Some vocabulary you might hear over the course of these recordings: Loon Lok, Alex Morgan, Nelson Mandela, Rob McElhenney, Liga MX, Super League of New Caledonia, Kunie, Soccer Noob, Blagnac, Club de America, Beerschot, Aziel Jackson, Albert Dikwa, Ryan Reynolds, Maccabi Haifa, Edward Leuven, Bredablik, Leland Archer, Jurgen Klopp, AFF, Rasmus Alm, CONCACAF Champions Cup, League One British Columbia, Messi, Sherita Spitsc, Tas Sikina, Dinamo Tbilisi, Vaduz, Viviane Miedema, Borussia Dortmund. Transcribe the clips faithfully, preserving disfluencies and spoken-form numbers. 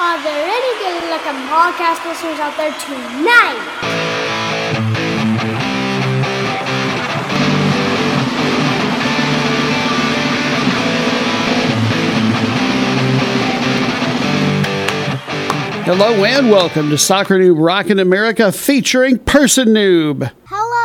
Are there any good looking podcast listeners out there tonight? Hello and welcome to Soccer Noob Rockin' America featuring Person Noob. Hello.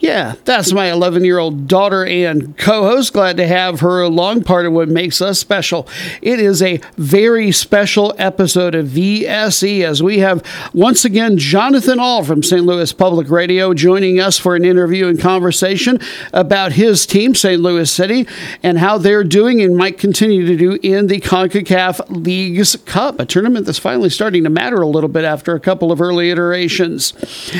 Yeah, that's my eleven-year-old daughter and co-host. Glad to have her along, part of what makes us special. It is a very special episode of V S E as we have, once again, Jonathan Ahl from Saint Louis Public Radio joining us for an interview and conversation about his team, Saint Louis City, and how they're doing and might continue to do in the CONCACAF Leagues Cup, a tournament that's finally starting to matter a little bit after a couple of early iterations.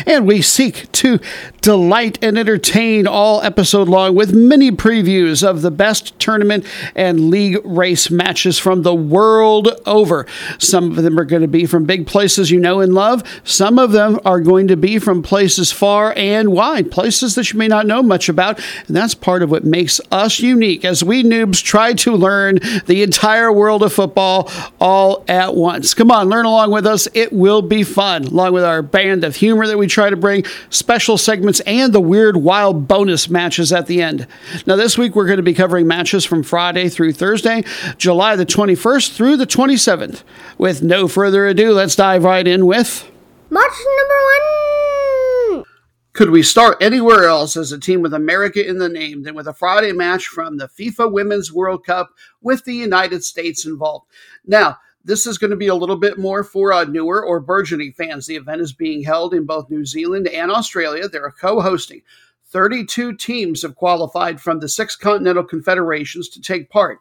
And we seek to delight and entertain all episode long with mini previews of the best tournament and league race matches from the world over. Some of them are going to be from big places you know and love. Some of them are going to be from places far and wide, places that you may not know much about. And that's part of what makes us unique as we noobs try to learn the entire world of football all at once. Come on, learn along with us. It will be fun, along with our band of humor that we try to bring, special segments, and the weird, wild bonus matches at the end. Now, this week, we're going to be covering matches from Friday through Thursday, July the twenty-first through the twenty-seventh. With no further ado, let's dive right in with match number one. Could we start anywhere else as a team with America in the name than with a Friday match from the FIFA Women's World Cup with the United States involved? Now, this is going to be a little bit more for uh, newer or burgeoning fans. The event is being held in both New Zealand and Australia. They're co-hosting. thirty-two teams have qualified from the six continental confederations to take part.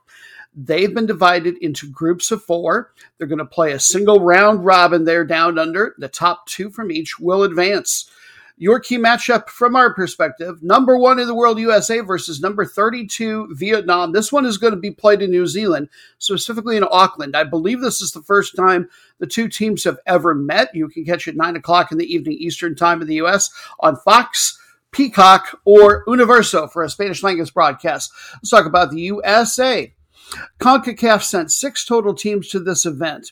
They've been divided into groups of four. They're going to play a single round robin there down under. The top two from each will advance. Your key matchup from our perspective, number one in the world, U S A, versus number thirty-two, Vietnam. This one is going to be played in New Zealand, specifically in Auckland. I believe this is the first time the two teams have ever met. You can catch it nine o'clock in the evening Eastern time in the U S on Fox, Peacock, or Universo for a Spanish-language broadcast. Let's talk about the U S A. CONCACAF sent six total teams to this event.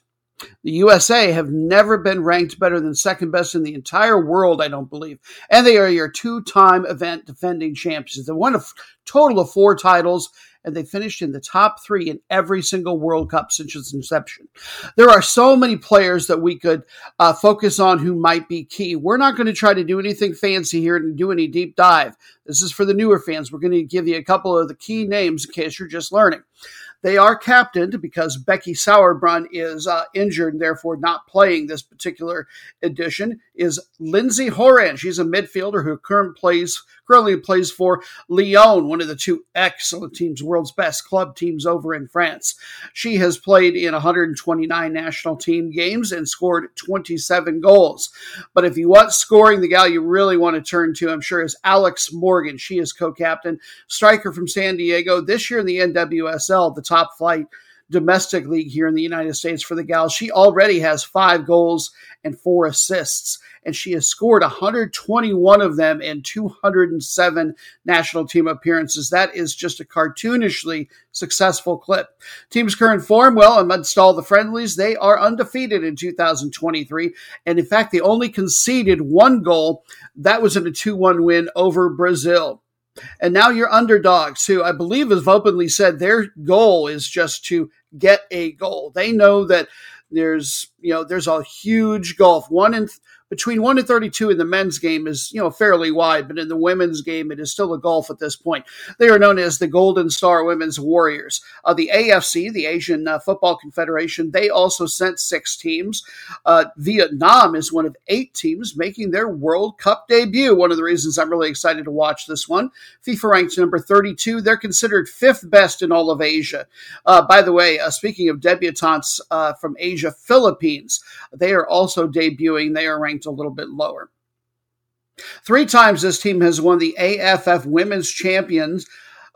The U S A have never been ranked better than second best in the entire world, I don't believe. And they are your two-time event defending champions. They won a f- total of four titles, and they finished in the top three in every single World Cup since its inception. There are so many players that we could uh, focus on who might be key. We're not going to try to do anything fancy here and do any deep dive. This is for the newer fans. We're going to give you a couple of the key names in case you're just learning. They are captained because Becky Sauerbrunn is uh, injured and therefore not playing this particular edition, is Lindsay Horan. She's a midfielder who currently plays, currently plays for Lyon, one of the two excellent teams, world's best club teams over in France. She has played in one hundred twenty-nine national team games and scored twenty-seven goals. But if you want scoring, the gal you really want to turn to, I'm sure, is Alex Morgan. She is co-captain, striker from San Diego. This year in the N W S L, the top flight domestic league here in the United States for the gals. She already has five goals and four assists, and she has scored one hundred twenty-one of them in two hundred seven national team appearances. That is just a cartoonishly successful clip. Team's current form, well, amidst all the friendlies, they are undefeated in two thousand twenty-three, and in fact, they only conceded one goal. That was in a two one win over Brazil. And now your underdogs, who I believe have openly said their goal is just to get a goal. They know that there's, you know, there's a huge gulf. One in th- between one and thirty-two in the men's game is, you know, fairly wide, but in the women's game, it is still a gulf at this point. They are known as the Golden Star Women's Warriors. Uh, the A F C, the Asian uh, Football Confederation, they also sent six teams. Uh, Vietnam is one of eight teams making their World Cup debut. One of the reasons I'm really excited to watch this one. FIFA ranks number thirty-two. They're considered fifth best in all of Asia. Uh, by the way, uh, speaking of debutantes uh, from Asia, Philippines, they are also debuting. They are ranked a little bit lower. Three times this team has won the A F F Women's Champions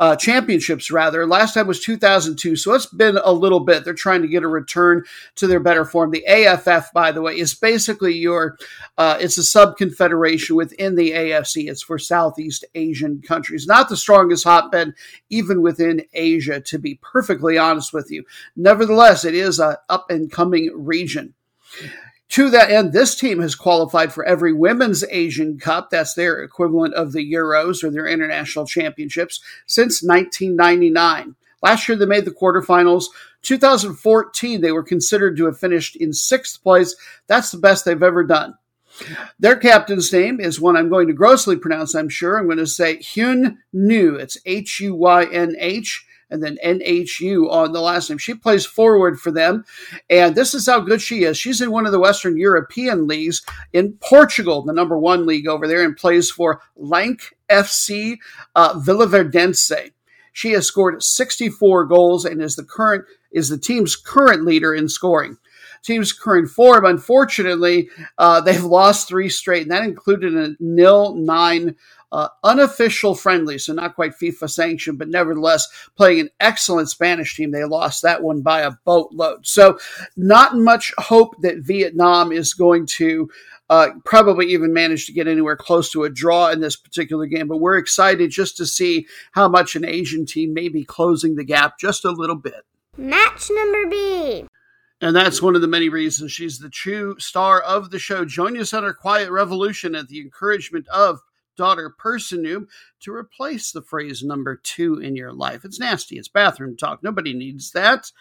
uh, championships, rather. Last time was two thousand two, so it's been a little bit. They're trying to get a return to their better form. The A F F, by the way, is basically your, uh, it's a sub-confederation within the A F C. It's for Southeast Asian countries. Not the strongest hotbed, even within Asia, to be perfectly honest with you. Nevertheless, it is an up-and-coming region. To that end, this team has qualified for every Women's Asian Cup, that's their equivalent of the Euros or their international championships, since nineteen ninety-nine. Last year, they made the quarterfinals. two thousand fourteen, they were considered to have finished in sixth place. That's the best they've ever done. Their captain's name is one I'm going to grossly pronounce, I'm sure. I'm going to say Hyun Nu. It's H U Y N H. And then N H U on the last name. She plays forward for them, and this is how good she is. She's in one of the Western European leagues in Portugal, the number one league over there, and plays for Lank F C uh, Villaverdense. She has scored sixty-four goals and is the current is the team's current leader in scoring. Team's current form, unfortunately, uh, they've lost three straight, and that included a nil nine uh, unofficial friendly, so not quite FIFA sanctioned, but nevertheless, playing an excellent Spanish team. They lost that one by a boatload. So not much hope that Vietnam is going to uh, probably even manage to get anywhere close to a draw in this particular game, but we're excited just to see how much an Asian team may be closing the gap just a little bit. Match number B. And that's one of the many reasons she's the true star of the show. Join us at our quiet revolution at the encouragement of daughter Personu to replace the phrase number two in your life. It's nasty. It's bathroom talk. Nobody needs that.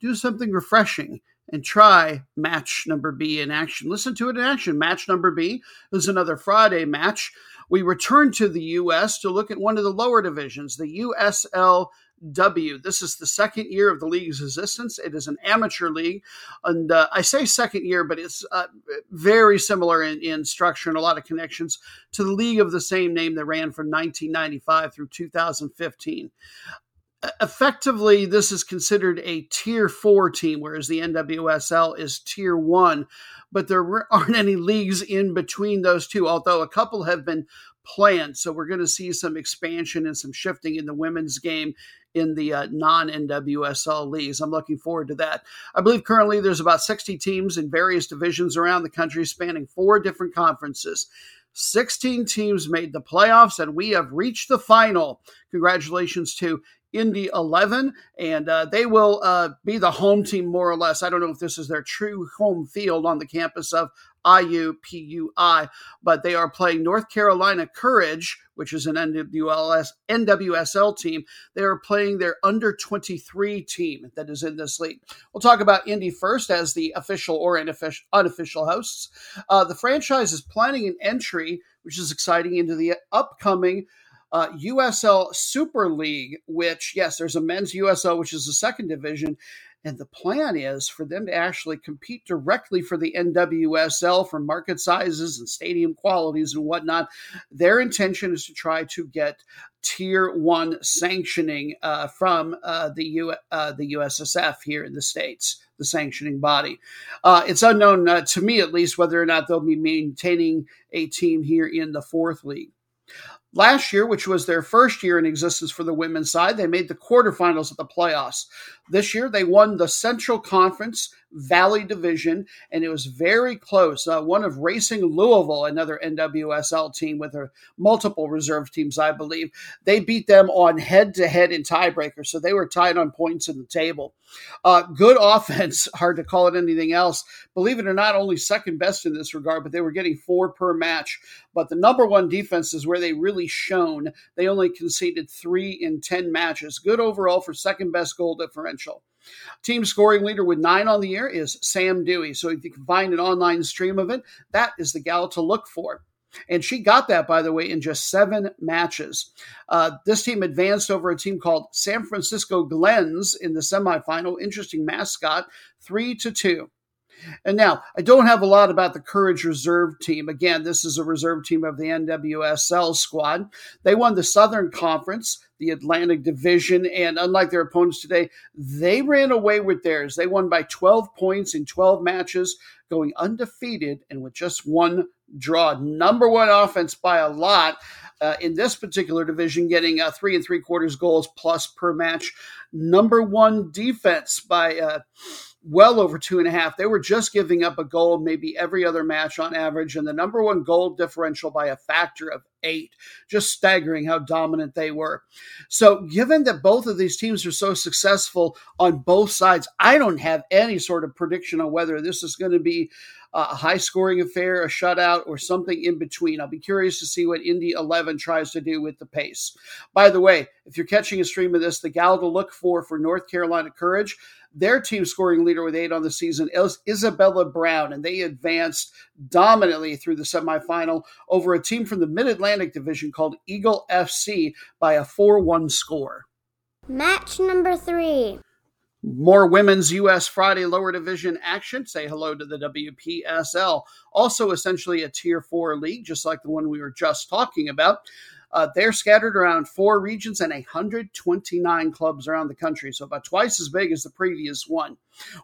Do something refreshing and try match number B in action. Listen to it in action. Match number B is another Friday match. We return to the U S to look at one of the lower divisions, the U S L W. This is the second year of the league's existence. It is an amateur league. And uh, I say second year, but it's uh, very similar in, in structure and a lot of connections to the league of the same name that ran from nineteen ninety-five through two thousand fifteen. Effectively, this is considered a tier four team, whereas the N W S L is tier one, but there aren't any leagues in between those two, although a couple have been planned. So we're going to see some expansion and some shifting in the women's game in the uh, non-N W S L leagues. I'm looking forward to that. I believe currently there's about sixty teams in various divisions around the country spanning four different conferences. sixteen teams made the playoffs, and we have reached the final. Congratulations to Indy eleven, and uh, they will uh, be the home team more or less. I don't know if this is their true home field on the campus of I U P U I, but they are playing North Carolina Courage, which is an N W S L team. They are playing their under twenty-three team that is in this league. We'll talk about Indy first as the official or unofficial hosts. Uh, the franchise is planning an entry, which is exciting, into the upcoming Uh, U S L Super League, which, yes, there's a men's U S L, which is the second division, and the plan is for them to actually compete directly for the N W S L for market sizes and stadium qualities and whatnot. Their intention is to try to get tier one sanctioning uh, from uh, the U- uh, the U S S F here in the States, the sanctioning body. Uh, it's unknown, uh, to me at least, whether or not they'll be maintaining a team here in the fourth league. Last year, which was their first year in existence for the women's side, they made the quarterfinals of the playoffs. This year, they won the Central Conference Valley Division, and it was very close. Uh, one of Racing Louisville, another N W S L team with a multiple reserve teams, I believe. They beat them on head-to-head in tiebreakers, so they were tied on points in the table. Uh, good offense, hard to call it anything else. Believe it or not, only second best in this regard, but they were getting four per match. But the number one defense is where they really shown. They only conceded three in ten matches. Good overall for second best goal differential. Team scoring leader with nine on the year is Sam Dewey. So if you can find an online stream of it, that is the gal to look for. And she got that, by the way, in just seven matches. Uh, this team advanced over a team called San Francisco Glens in the semifinal. Interesting mascot, three to two. And now, I don't have a lot about the Courage Reserve team. Again, this is a reserve team of the N W S L squad. They won the Southern Conference, the Atlantic Division, and unlike their opponents today, they ran away with theirs. They won by twelve points in twelve matches, going undefeated and with just one draw. Number one offense by a lot. uh, in this particular division, getting uh, three and three quarters goals plus per match. Number one defense by uh, well over two and a half. They were just giving up a goal maybe every other match on average, and the number one goal differential by a factor of eight. Just staggering how dominant they were. So given that both of these teams are so successful on both sides, I don't have any sort of prediction on whether this is going to be a high-scoring affair, a shutout, or something in between. I'll be curious to see what Indy eleven tries to do with the pace. By the way, if you're catching a stream of this, the gal to look for for North Carolina Courage, their team scoring leader with eight on the season is Isabella Brown, and they advanced dominantly through the semifinal over a team from the Mid-Atlantic division called Eagle F C by a four one score. Match number three. More women's U S Friday lower division action. Say hello to the W P S L. Also essentially a tier four league, just like the one we were just talking about. Uh, they're scattered around four regions and one hundred twenty-nine clubs around the country, so about twice as big as the previous one.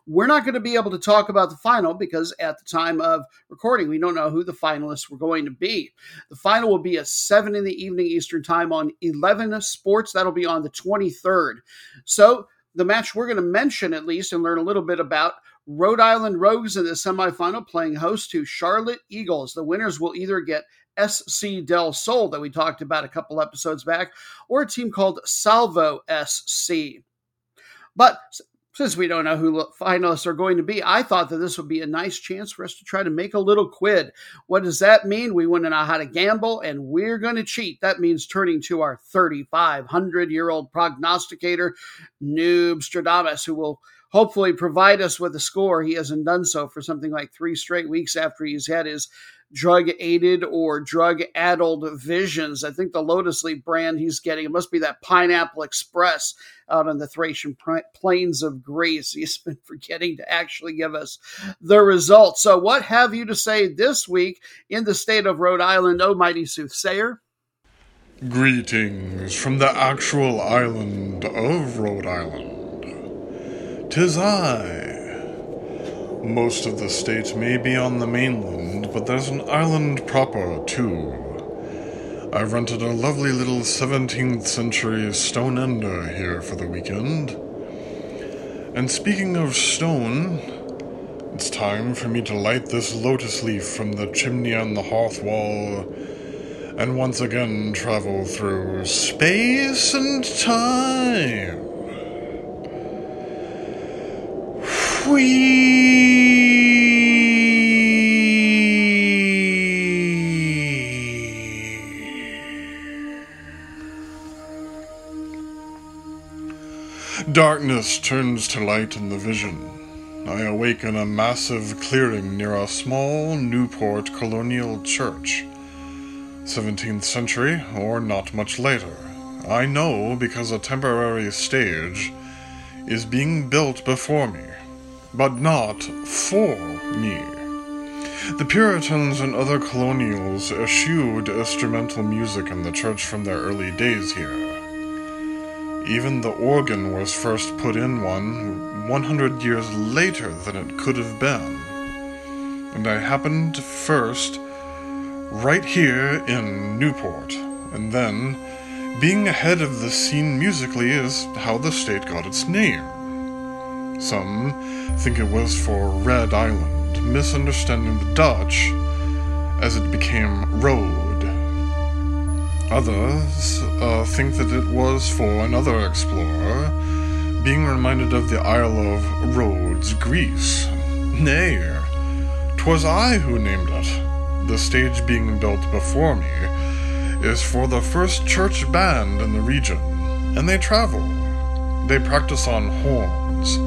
We're not going to be able to talk about the final because at the time of recording, we don't know who the finalists were going to be. The final will be at seven in the evening Eastern time on eleven Sports. That'll be on the twenty-third. So the match we're going to mention at least and learn a little bit about, Rhode Island Rogues in the semifinal playing host to Charlotte Eagles. The winners will either get S C Del Sol that we talked about a couple episodes back or a team called Salvo S C. But since we don't know who the finalists are going to be, I thought that this would be a nice chance for us to try to make a little quid. What does that mean? We want to know how to gamble, and we're going to cheat. That means turning to our thirty-five hundred year old prognosticator, Noob Stradamus, who will hopefully provide us with a score. He hasn't done so for something like three straight weeks after he's had his drug-aided or drug-addled visions. I think the Lotus Leaf brand he's getting, it must be that Pineapple Express out on the Thracian plains of Greece. He's been forgetting to actually give us the results. So what have you to say this week in the state of Rhode Island, O mighty soothsayer? Greetings from the actual island of Rhode Island. Tis I. Most of the state may be on the mainland, but there's an island proper, too. I rented a lovely little seventeenth century stone ender here for the weekend. And speaking of stone, it's time for me to light this lotus leaf from the chimney on the hearth wall, and once again travel through space and time. Whee! Darkness turns to light in the vision. I awake in a massive clearing near a small Newport colonial church. seventeenth century, or not much later. I know because a temporary stage is being built before me, but not for me. The Puritans and other colonials eschewed instrumental music in the church from their early days here. Even the organ was first put in one one hundred years later than it could have been. And I happened first right here in Newport. And then, being ahead of the scene musically is how the state got its name. Some think it was for Red Island, misunderstanding the Dutch as it became Rhodes. Others uh, think that it was for another explorer, being reminded of the Isle of Rhodes, Greece. Nay, 'twas I who named it. The stage being built before me is for the first church band in the region, and they travel. They practice on horns,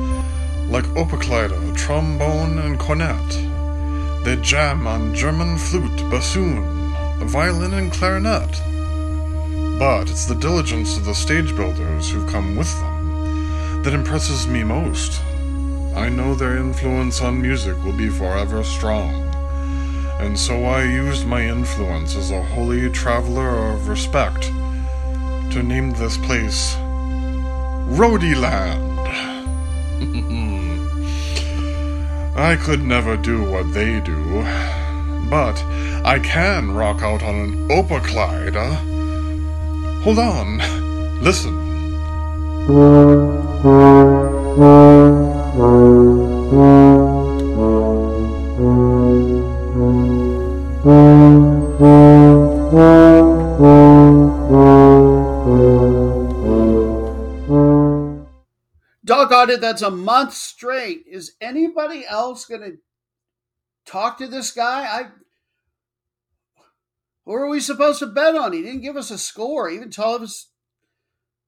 like operclider, trombone, and cornet. They jam on German flute, bassoon, violin, and clarinet. But it's the diligence of the stage builders who've come with them that impresses me most. I know their influence on music will be forever strong, and so I used my influence as a holy traveler of respect to name this place Rhodeland. I could never do what they do, but I can rock out on an operclider, Hold on. Listen. Doggone it, that's a month straight. Is anybody else going to talk to this guy? I. Who are we supposed to bet on? He didn't give us a score. He even told us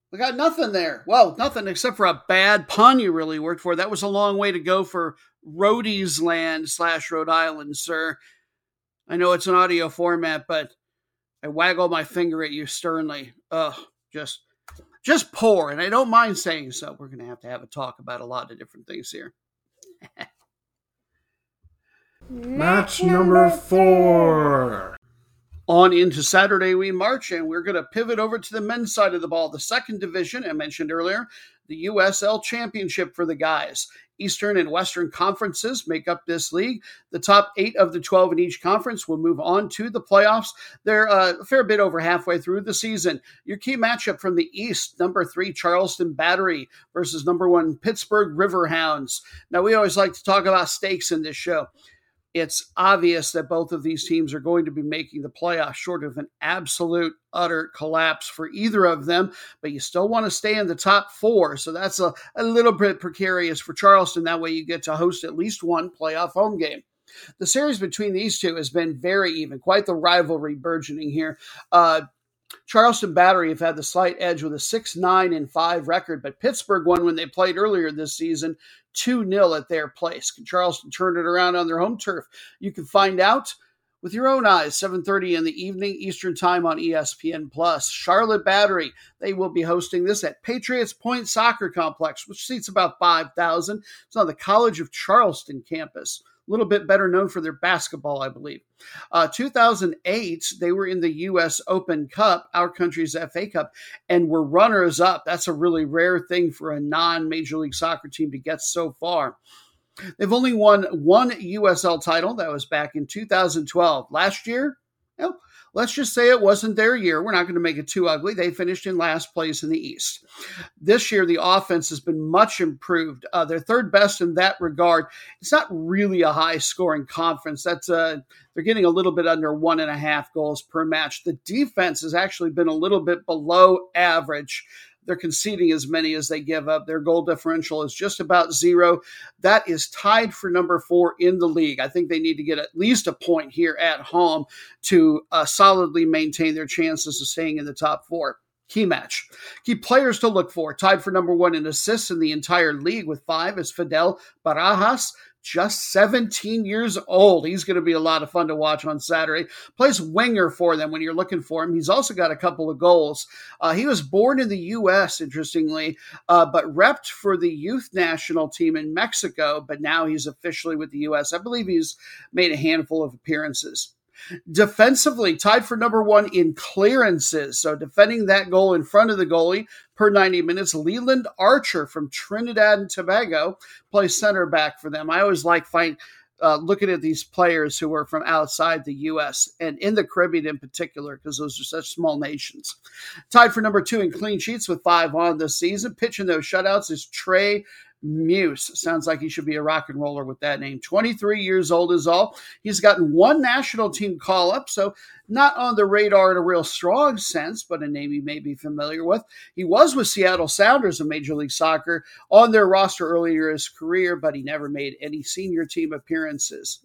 we got nothing there. Well, nothing except for a bad pun you really worked for. That was a long way to go for Rhodey's land slash Rhode Island, sir. I know it's an audio format, but I waggle my finger at you sternly. Ugh, just, just poor. And I don't mind saying so. We're going to have to have a talk about a lot of different things here. Match number four. On into Saturday, we march, and we're going to pivot over to the men's side of the ball. The second division, I mentioned earlier, the U S L Championship for the guys. Eastern and Western conferences make up this league. The top eight of the twelve in each conference will move on to the playoffs. They're uh, a fair bit over halfway through the season. Your key matchup from the East, number three, Charleston Battery versus number one, Pittsburgh Riverhounds. Now, we always like to talk about stakes in this show. It's obvious that both of these teams are going to be making the playoffs short of an absolute, utter collapse for either of them, but you still want to stay in the top four, so that's a, a little bit precarious for Charleston. That way you get to host at least one playoff home game. The series between these two has been very even, quite the rivalry burgeoning here. Uh, Charleston Battery have had the slight edge with a six nine and five record, but Pittsburgh won when they played earlier this season two nil at their place. Can Charleston turn it around on their home turf? You can find out with your own eyes, seven thirty in the evening Eastern Time on E S P N plus. Charlotte Battery, they will be hosting this at Patriots Point Soccer Complex, which seats about five thousand. It's on the College of Charleston campus. A little bit better known for their basketball, I believe. Uh, two thousand eight, they were in the U S Open Cup, our country's F A Cup, and were runners-up. That's a really rare thing for a non-Major League Soccer team to get so far. They've only won one U S L title. That was back in two thousand twelve. Last year, well, let's just say it wasn't their year. We're not going to make it too ugly. They finished in last place in the East. This year, the offense has been much improved. Uh, they're third best in that regard. It's not really a high-scoring conference. That's uh, they're getting a little bit under one and a half goals per match. The defense has actually been a little bit below average. They're conceding as many as they give up. Their goal differential is just about zero. That is tied for number four in the league. I think they need to get at least a point here at home to uh, solidly maintain their chances of staying in the top four. Key match. Key players to look for. Tied for number one in assists in the entire league with five is Fidel Barajas. Just seventeen years old. He's going to be a lot of fun to watch on Saturday. Plays winger for them when you're looking for him. He's also got a couple of goals. Uh, he was born in the U S, interestingly, uh, but repped for the youth national team in Mexico, but now he's officially with the U S. I believe he's made a handful of appearances. Defensively, tied for number one in clearances. So defending that goal in front of the goalie per ninety minutes, Leland Archer from Trinidad and Tobago plays center back for them. I always like find, uh, looking at these players who are from outside the U S and in the Caribbean in particular, because those are such small nations. Tied for number two in clean sheets with five on this season. Pitching those shutouts is Trey Muse. Sounds like he should be a rock and roller with that name. twenty-three years old is all. He's gotten one national team call-up, so not on the radar in a real strong sense, but a name you may be familiar with. He was with Seattle Sounders in Major League Soccer on their roster earlier in his career, but he never made any senior team appearances.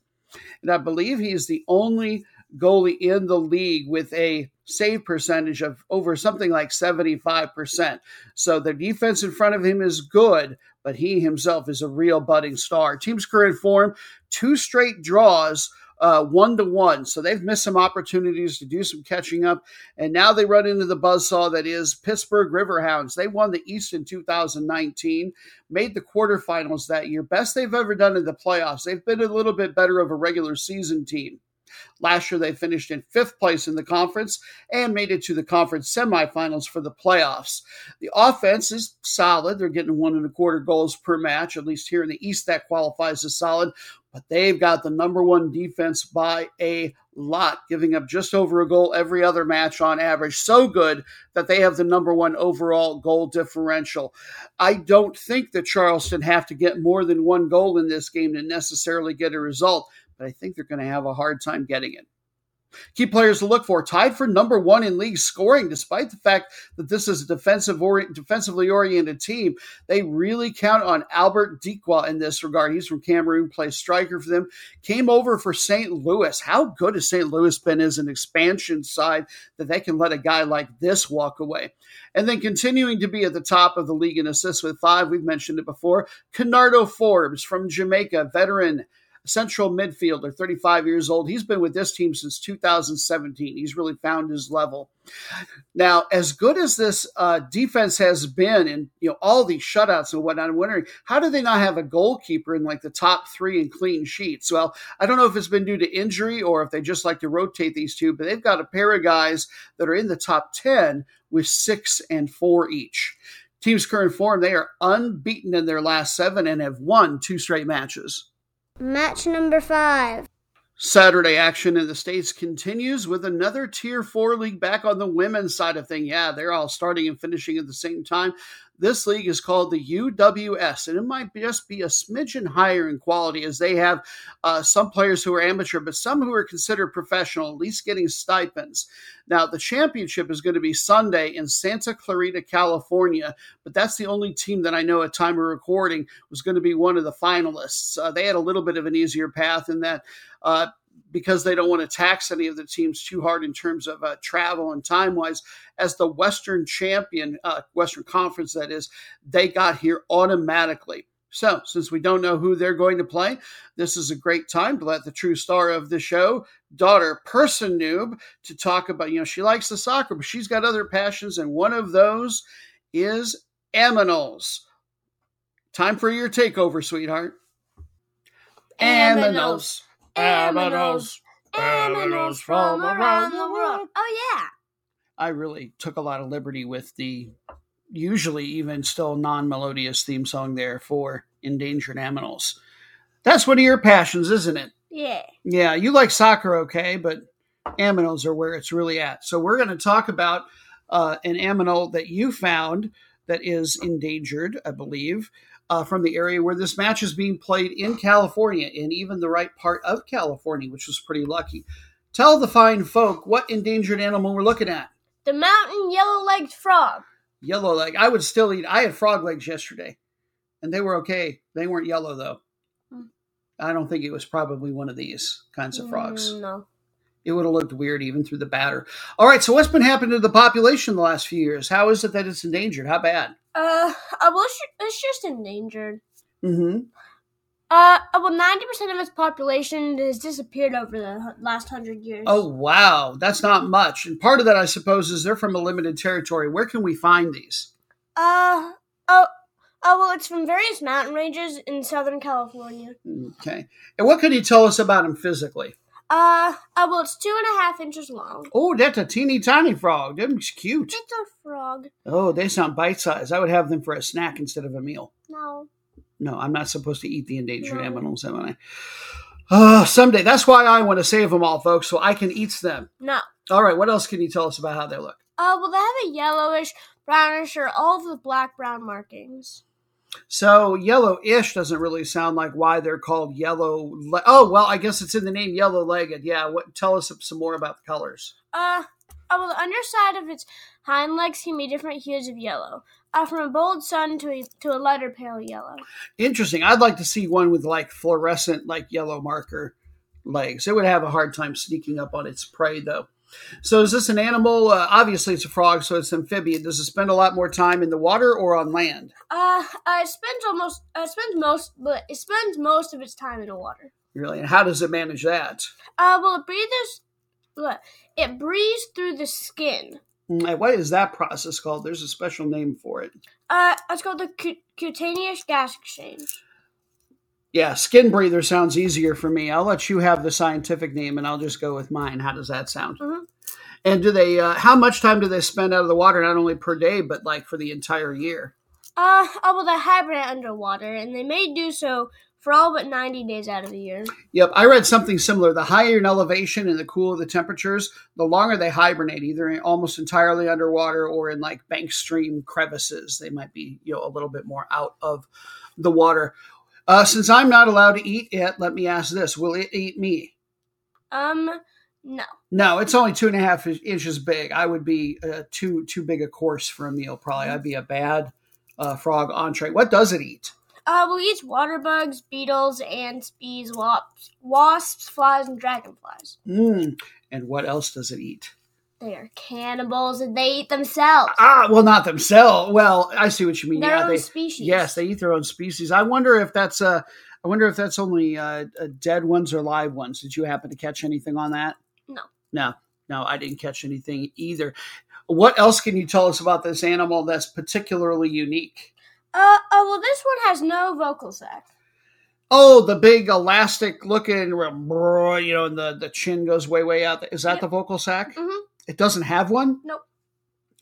And I believe he is the only goalie in the league with a save percentage of over something like seventy-five percent. So the defense in front of him is good, but he himself is a real budding star. Team's current form, two straight draws, uh, one to one. So they've missed some opportunities to do some catching up, and now they run into the buzzsaw that is Pittsburgh Riverhounds. They won the East in two thousand nineteen, made the quarterfinals that year. Best they've ever done in the playoffs. They've been a little bit better of a regular season team. Last year, they finished in fifth place in the conference and made it to the conference semifinals for the playoffs. The offense is solid. They're getting one and a quarter goals per match, at least here in the East. That qualifies as solid. But they've got the number one defense by a lot, giving up just over a goal every other match on average. So good that they have the number one overall goal differential. I don't think that Charleston have to get more than one goal in this game to necessarily get a result, but I think they're going to have a hard time getting it. Key players to look for: tied for number one in league scoring, despite the fact that this is a defensive or, defensively oriented team. They really count on Albert Dikwa in this regard. He's from Cameroon, plays striker for them, came over for Saint Louis. How good has Saint Louis been as an expansion side that they can let a guy like this walk away? And then continuing to be at the top of the league in assists with five, we've mentioned it before, Qanano Forbes from Jamaica, veteran central midfielder, thirty-five years old. He's been with this team since two thousand seventeen. He's really found his level. Now, as good as this uh, defense has been, and you know all these shutouts and whatnot, I'm wondering, how do they not have a goalkeeper in like the top three in clean sheets? Well, I don't know if it's been due to injury or if they just like to rotate these two, but they've got a pair of guys that are in the top ten with six and four each. Team's current form, they are unbeaten in their last seven and have won two straight matches. Match number five. Saturday action in the States continues with another Tier four league back on the women's side of things. Yeah, they're all starting and finishing at the same time. This league is called the U W S, and it might just be a smidgen higher in quality as they have uh, some players who are amateur, but some who are considered professional, at least getting stipends. Now, the championship is going to be Sunday in Santa Clarita, California, but that's the only team that I know at time of recording was going to be one of the finalists. Uh, they had a little bit of an easier path in that uh, because they don't want to tax any of the teams too hard in terms of uh, travel and time-wise. As the Western champion, uh, Western Conference, that is, they got here automatically. So since we don't know who they're going to play, this is a great time to let the true star of the show, daughter Person Noob, to talk about, you know, she likes the soccer, but she's got other passions, and one of those is aminals. Time for your takeover, sweetheart. Aminals. Aminals, aminals from around the world. Oh, yeah. I really took a lot of liberty with the usually even still non-melodious theme song there for endangered aminals. That's one of your passions, isn't it? Yeah. Yeah, you like soccer, okay, but aminals are where it's really at. So we're going to talk about uh, an aminal that you found that is endangered, I believe, Uh, from the area where this match is being played in California, and even the right part of California, which was pretty lucky. Tell the fine folk what endangered animal we're looking at. The mountain yellow-legged frog. Yellow leg. I would still eat. I had frog legs yesterday, and they were okay. They weren't yellow, though. Hmm. I don't think it was probably one of these kinds of frogs. Mm, no. It would have looked weird even through the batter. All right, so what's been happening to the population the last few years? How is it that it's endangered? How bad? Uh, well, it's just endangered. Mm-hmm. Uh, well, ninety percent of its population has disappeared over the last hundred years. Oh, wow. That's not much. And part of that, I suppose, is they're from a limited territory. Where can we find these? Uh, oh, oh, well, it's from various mountain ranges in Southern California. Okay. And what can you tell us about them physically? Uh, uh, well, it's two and a half inches long. Oh, that's a teeny tiny frog. That looks cute. It's a frog. Oh, they sound bite-sized. I would have them for a snack instead of a meal. No. No, I'm not supposed to eat the endangered no. animals, am I? Oh, someday. That's why I want to save them all, folks, so I can eat them. No. All right, what else can you tell us about how they look? Uh, well, they have a yellowish, brownish, or all of the black-brown markings. So yellowish doesn't really sound like why they're called yellow. Le- oh, well, I guess it's in the name yellow-legged. Yeah, what, tell us some more about the colors. Uh, oh, well, the underside of its hind legs can be different hues of yellow, uh, from a bold sun to a, to a lighter pale yellow. Interesting. I'd like to see one with, like, fluorescent, like, yellow marker legs. It would have a hard time sneaking up on its prey, though. So is this an animal? Uh, obviously, it's a frog, so it's amphibian. Does it spend a lot more time in the water or on land? Uh, uh it spends almost. Uh, it spends most, but it spends most of its time in the water. Really, and how does it manage that? Uh, well, it breathes. Look, it breathes through the skin. What is that process called? There's a special name for it. Uh, it's called the cu- cutaneous gas exchange. Yeah, skin breather sounds easier for me. I'll let you have the scientific name, and I'll just go with mine. How does that sound? Mm-hmm. And do they? Uh, how much time do they spend out of the water? Not only per day, but like for the entire year. Uh, oh, well, they hibernate underwater, and they may do so for all but ninety days out of the year. Yep, I read something similar. The higher in elevation and the cooler the temperatures, the longer they hibernate, either almost entirely underwater or in like bank stream crevices. They might be, you know, a little bit more out of the water. Uh, since I'm not allowed to eat it, let me ask this. Will it eat me? Um, no. No, it's only two and a half inches big. I would be uh, too too big a course for a meal, probably. I'd be a bad uh, frog entree. What does it eat? Uh, well, it eats water bugs, beetles, ants, bees, wasps, wasps, flies, and dragonflies. Mm. And what else does it eat? They are cannibals, and they eat themselves. Ah, well, not themselves. Well, I see what you mean. Their yeah, own they, species. Yes, they eat their own species. I wonder if that's uh, I wonder if that's only uh, dead ones or live ones. Did you happen to catch anything on that? No. No, no, I didn't catch anything either. What else can you tell us about this animal that's particularly unique? Uh, oh, well, this one has no vocal sac. Oh, the big elastic looking, you know, and the, the chin goes way, way out. Is that yep. the vocal sac? Mm-hmm. It doesn't have one? Nope.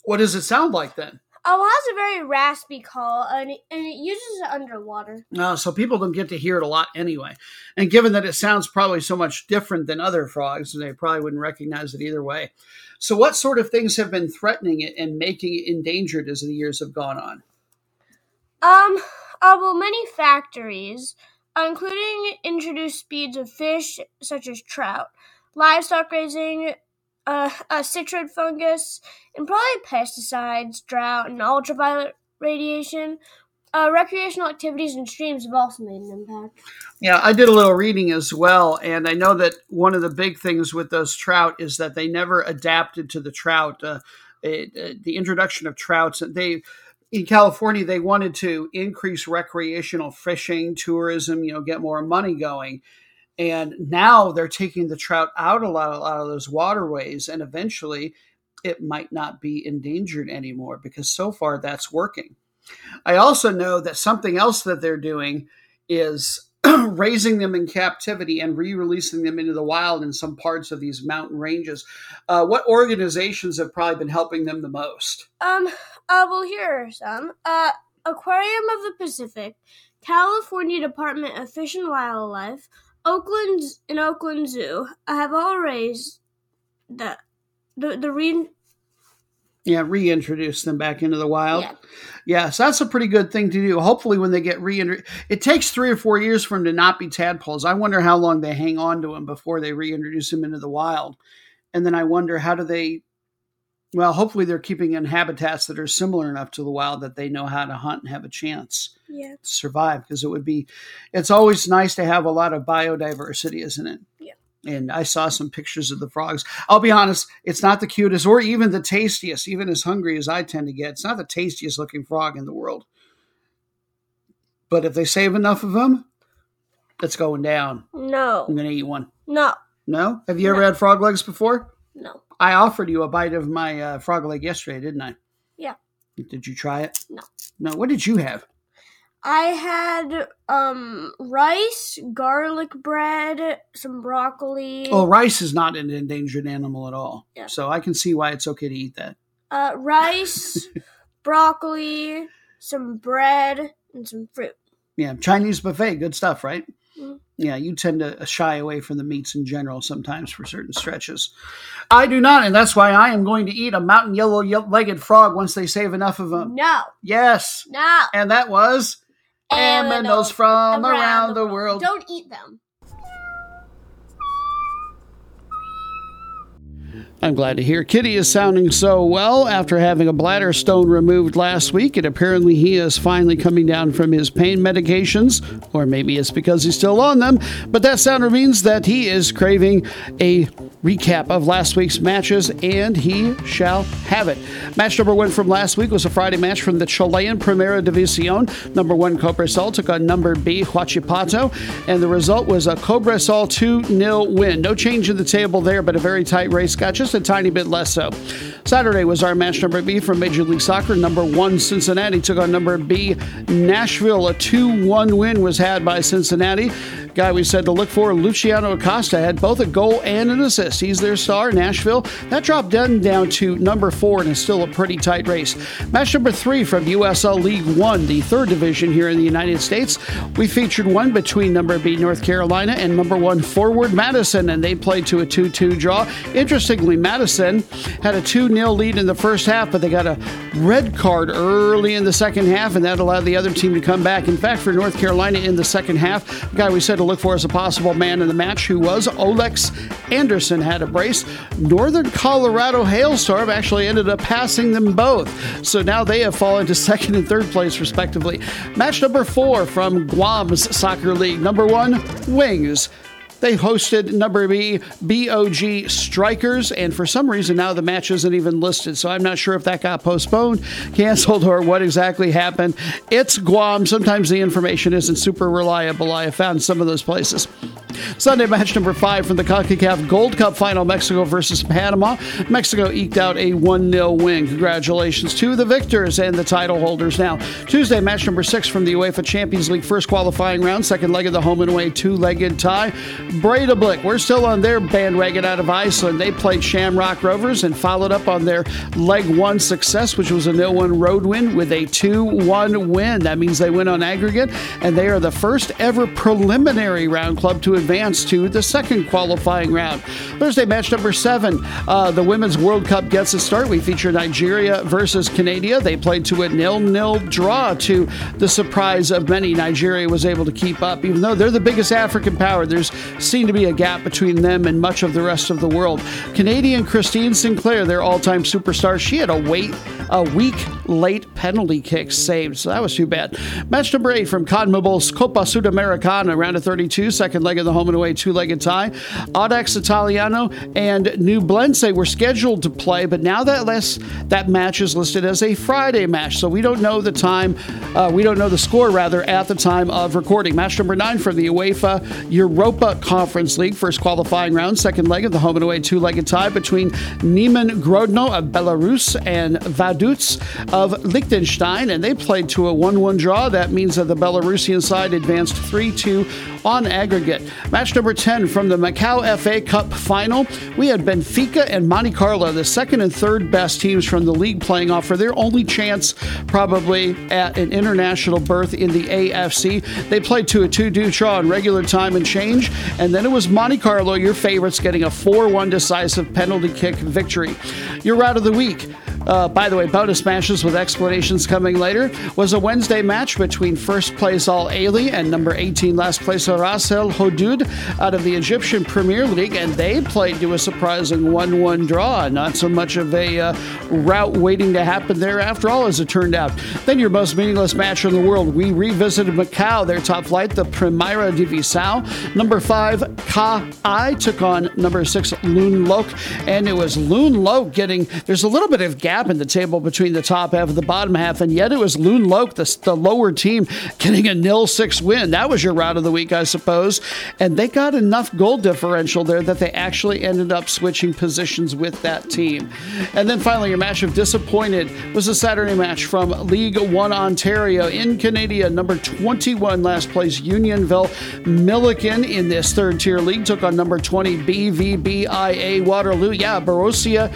What does it sound like then? Oh, it has a very raspy call, and it, and it uses it underwater. No, oh, so people don't get to hear it a lot anyway. And given that it sounds probably so much different than other frogs, they probably wouldn't recognize it either way. So what sort of things have been threatening it and making it endangered as the years have gone on? Um, uh, well, many factories, including introduced species of fish such as trout, livestock raising, Uh, uh, chytrid fungus, and probably pesticides, drought, and ultraviolet radiation. Uh, recreational activities and streams have also made an impact. Yeah, I did a little reading as well, and I know that one of the big things with those trout is that they never adapted to the trout. Uh, it, uh, the introduction of trouts, they... In California, they wanted to increase recreational fishing, tourism, you know, get more money going. And now they're taking the trout out a lot, a lot of those waterways, and eventually it might not be endangered anymore because so far that's working. I also know that something else that they're doing is raising them in captivity and re-releasing them into the wild in some parts of these mountain ranges. Uh, what organizations have probably been helping them the most? Um, uh, well, here are some. Uh, Aquarium of the Pacific, California Department of Fish and Wildlife, Oakland and Oakland Zoo have all raised the the the re yeah reintroduce them back into the wild. Yeah. yeah, so that's a pretty good thing to do. Hopefully, when they get reintroduced, it takes three or four years for them to not be tadpoles. I wonder how long they hang on to them before they reintroduce them into the wild, and then I wonder how do they. Well, hopefully they're keeping in habitats that are similar enough to the wild that they know how to hunt and have a chance yeah. to survive. Because it would be, it's always nice to have a lot of biodiversity, isn't it? Yeah. And I saw some pictures of the frogs. I'll be honest, it's not the cutest or even the tastiest, even as hungry as I tend to get. It's not the tastiest looking frog in the world. But if they save enough of them, it's going down. No. I'm going to eat one. No. No? Have you no. ever had frog legs before? No. I offered you a bite of my uh, frog leg yesterday, didn't I? Yeah. Did you try it? No. No. What did you have? I had um, rice, garlic bread, some broccoli. Oh, rice is not an endangered animal at all. Yeah. So I can see why it's okay to eat that. Uh, rice, broccoli, some bread, and some fruit. Yeah. Chinese buffet. Good stuff, right? Yeah, you tend to shy away from the meats in general sometimes for certain stretches. I do not, and that's why I am going to eat a mountain yellow-legged frog once they save enough of them. No. Yes. No. And that was Aminos from around, around the world. world. Don't eat them. I'm glad to hear Kitty is sounding so well after having a bladder stone removed last week, and apparently he is finally coming down from his pain medications, or maybe it's because he's still on them, but that sounder means that he is craving a recap of last week's matches, and he shall have it. Match number one from last week was a Friday match from the Chilean Primera División. Number one, Cobresal took on number B, Huachipato, and the result was a Cobresal two nil win. No change in the table there, but a very tight race, guys. got just a tiny bit less so. Saturday was our match number B from Major League Soccer. Number one, Cincinnati took on number B, Nashville. A two one win was had by Cincinnati. Guy we said to look for, Luciano Acosta, had both a goal and an assist. He's their star. Nashville, that dropped down, down to number four, and it's still a pretty tight race. Match number three from U S L League One, the third division here in the United States. We featured one between number B, North Carolina, and number one, Forward Madison, and they played to a two two draw. Interestingly, Madison had a two nil lead in the first half, but they got a red card early in the second half, and that allowed the other team to come back. In fact, for North Carolina in the second half, the guy we said to look for as a possible man in the match, who was Olex Anderson, had a brace. Northern Colorado Hailstorm actually ended up passing them both, so now they have fallen to second and third place, respectively. Match number four from Guam's Soccer League. Number one, Wings. They hosted number B, B O G Strikers, and for some reason now the match isn't even listed, so I'm not sure if that got postponed, canceled, or what exactly happened. It's Guam. Sometimes the information isn't super reliable. I have found some of those places. Sunday match number five from the CONCACAF Gold Cup final, Mexico versus Panama. Mexico eked out a one nil win. Congratulations to the victors and the title holders. Now, Tuesday match number six from the UEFA Champions League first qualifying round, second leg of the home and away two-legged tie. Bredablik, we're still on their bandwagon out of Iceland. They played Shamrock Rovers and followed up on their leg one success, which was a nil one road win, with a two one win. That means they win on aggregate, and they are the first ever preliminary round club to advance advance to the second qualifying round. Thursday match number seven, uh, the Women's World Cup gets a start. We feature Nigeria versus Canada. They played to a nil nil draw to the surprise of many. Nigeria was able to keep up, even though they're the biggest African power. There's seen to be a gap between them and much of the rest of the world. Canadian Christine Sinclair, their all-time superstar, she had a wait a week late penalty kick saved, so that was too bad. Match number eight from CONMEBOL's Copa Sudamericana, round of thirty-two, second leg of the home and away two-legged tie. Audax Italiano and Nublense were scheduled to play, but now that list, that match is listed as a Friday match, so we don't know the time, uh, we don't know the score, rather, at the time of recording. Match number nine from the UEFA Europa Conference League, first qualifying round, second leg of the home and away two-legged tie between Neiman Grodno of Belarus and Vaduz of Liechtenstein, and they played to a one one draw. That means that the Belarusian side advanced three two on aggregate. Match number ten from the Macau F A Cup final. We had Benfica and Monte Carlo, the second and third best teams from the league, playing off for their only chance probably at an international berth in the A F C. They played to a two two draw in regular time and change, and then it was Monte Carlo, your favorites, getting a four one decisive penalty kick victory. Your route of the week. Uh, by the way, bonus matches with explanations coming later, was a Wednesday match between first place Al Ahly and number eighteen last place Ras El Hudud out of the Egyptian Premier League, and they played to a surprising one one draw. Not so much of a uh, rout waiting to happen there after all, as it turned out. Then your most meaningless match in the world. We revisited Macau, their top flight, the Primera Divisão. Number five, Ka-I took on number six, Loon Lok, and it was Loon Lok getting, there's a little bit of gap in the table between the top half and the bottom half, and yet it was Loon Lok, the, the lower team, getting a nil six win. That was your route of the week, I suppose, and they got enough goal differential there that they actually ended up switching positions with that team. And then finally, your match of disappointed was a Saturday match from League One Ontario in Canada. Number twenty-one last place Unionville Millican in this third tier league took on number twenty B V B I A Waterloo. Yeah, Borussia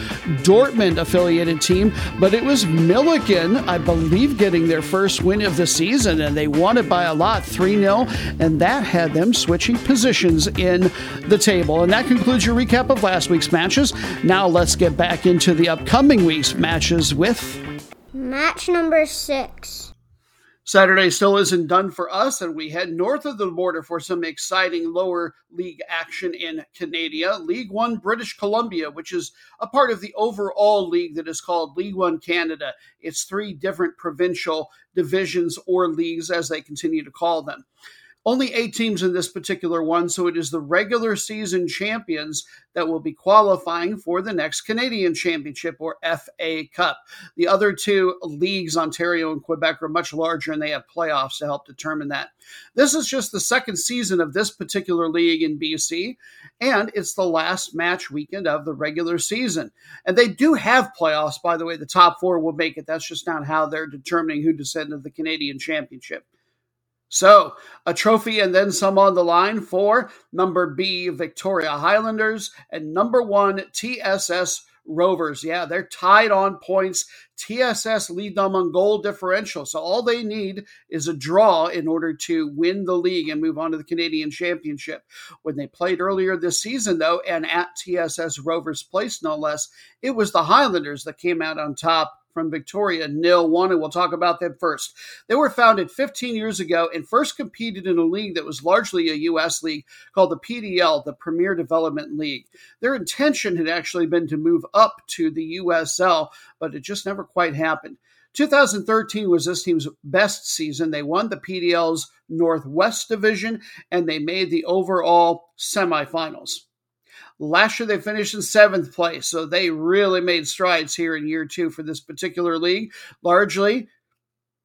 Dortmund affiliated team. Team, but it was Millican, I believe, getting their first win of the season, and they won it by a lot, three nil, and that had them switching positions in the table. And that concludes your recap of last week's matches. Now let's get back into the upcoming week's matches with match number six. Saturday still isn't done for us, and we head north of the border for some exciting lower league action in Canada. League One British Columbia, which is a part of the overall league that is called League One Canada. It's three different provincial divisions or leagues, as they continue to call them. Only eight teams in this particular one, so it is the regular season champions that will be qualifying for the next Canadian Championship, or F A Cup. The other two leagues, Ontario and Quebec, are much larger, and they have playoffs to help determine that. This is just the second season of this particular league in B C, and it's the last match weekend of the regular season. And they do have playoffs, by the way. The top four will make it. That's just not how they're determining who descended to the Canadian Championship. So, a trophy and then some on the line for number B, Victoria Highlanders, and number one, T S S Rovers. Yeah, they're tied on points. T S S lead them on goal differential. So all they need is a draw in order to win the league and move on to the Canadian Championship. When they played earlier this season, though, and at T S S Rovers Place, no less, it was the Highlanders that came out on top from Victoria, nil one, and we'll talk about them first. They were founded fifteen years ago and first competed in a league that was largely a U S league called the P D L, the Premier Development League. Their intention had actually been to move up to the U S L, but it just never quite happened. twenty thirteen was this team's best season. They won the P D L's Northwest Division, and they made the overall semifinals. Last year, they finished in seventh place, so they really made strides here in year two for this particular league, largely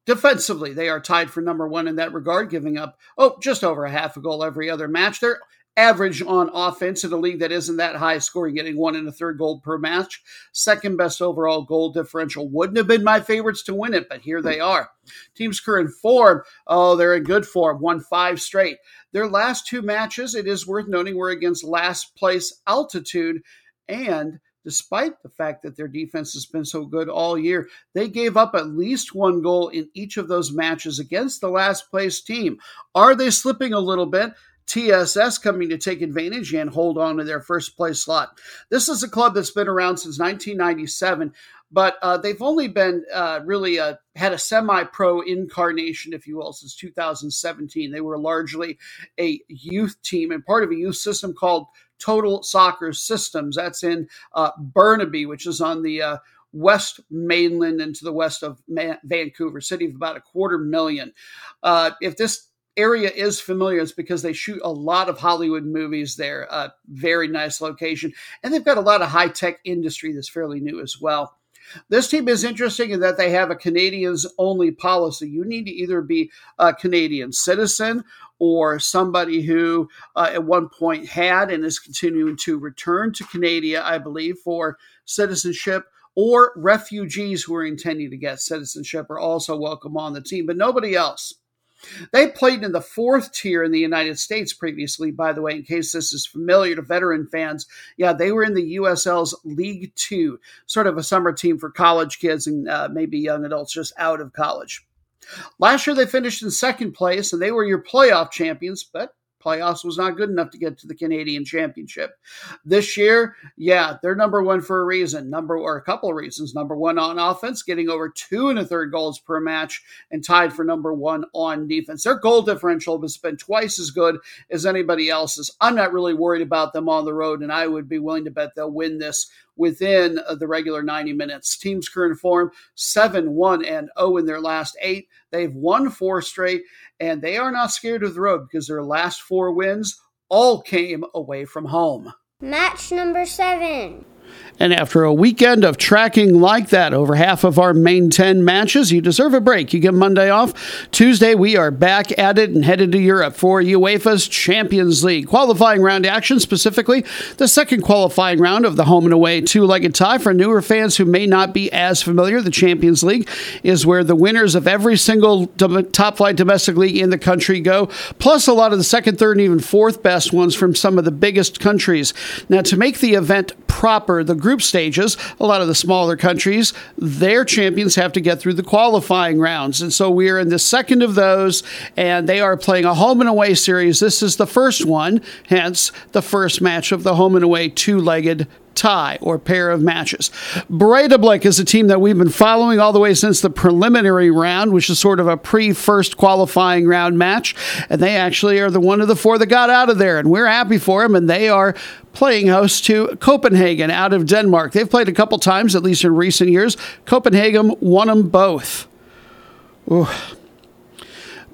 defensively. They are tied for number one in that regard, giving up, oh, just over a half a goal every other match. They're average on offense in a league that isn't that high scoring, getting one and a third goal per match. Second best overall goal differential. Wouldn't have been my favorites to win it, but here they are. Team's current form, oh, they're in good form, won five straight. Their last two matches, it is worth noting, were against last place Altitude, and despite the fact that their defense has been so good all year, they gave up at least one goal in each of those matches against the last place team. Are they slipping a little bit? T S S coming to take advantage and hold on to their first place slot. This is a club that's been around since nineteen ninety-seven, but uh, they've only been uh, really uh, had a semi-pro incarnation, if you will, since two thousand seventeen. They were largely a youth team and part of a youth system called Total Soccer Systems. That's in uh, Burnaby, which is on the uh, West Mainland and to the west of Man- Vancouver, city of about a quarter million. Uh, if this area is familiar, it's because they shoot a lot of Hollywood movies there. Uh, very nice location. And they've got a lot of high-tech industry that's fairly new as well. This team is interesting in that they have a Canadians-only policy. You need to either be a Canadian citizen or somebody who uh, at one point had and is continuing to return to Canada, I believe, for citizenship, or refugees who are intending to get citizenship are also welcome on the team, but nobody else. They played in the fourth tier in the United States previously, by the way, in case this is familiar to veteran fans. Yeah, they were in the U S L's League Two, sort of a summer team for college kids and uh, maybe young adults just out of college. Last year, they finished in second place, and they were your playoff champions, but playoffs was not good enough to get to the Canadian Championship. This year, yeah, they're number one for a reason, number or a couple of reasons. Number one on offense, getting over two and a third goals per match, and tied for number one on defense. Their goal differential has been twice as good as anybody else's. I'm not really worried about them on the road, and I would be willing to bet they'll win this within the regular ninety minutes. Team's current form, seven one and oh in their last eight. They've won four straight, and they are not scared of the road because their last four wins all came away from home. Match number seven. And after a weekend of tracking like that, over half of our main ten matches, you deserve a break. You get Monday off. Tuesday, we are back at it and headed to Europe for UEFA's Champions League qualifying round action, specifically the second qualifying round of the home and away two-legged tie. For newer fans who may not be as familiar, the Champions League is where the winners of every single top-flight domestic league in the country go, plus a lot of the second, third, and even fourth best ones from some of the biggest countries. Now, to make the event proper, the group stages, a lot of the smaller countries, their champions have to get through the qualifying rounds. And so we are in the second of those, and they are playing a home and away series. This is the first one, hence the first match of the home and away two-legged tie or pair of matches. Bredablik is a team that we've been following all the way since the preliminary round, which is sort of a pre-first qualifying round match, and they actually are the one of the four that got out of there, and we're happy for them, and they are playing host to Copenhagen out of Denmark. They've played a couple times, at least in recent years. Copenhagen won them both. Ooh.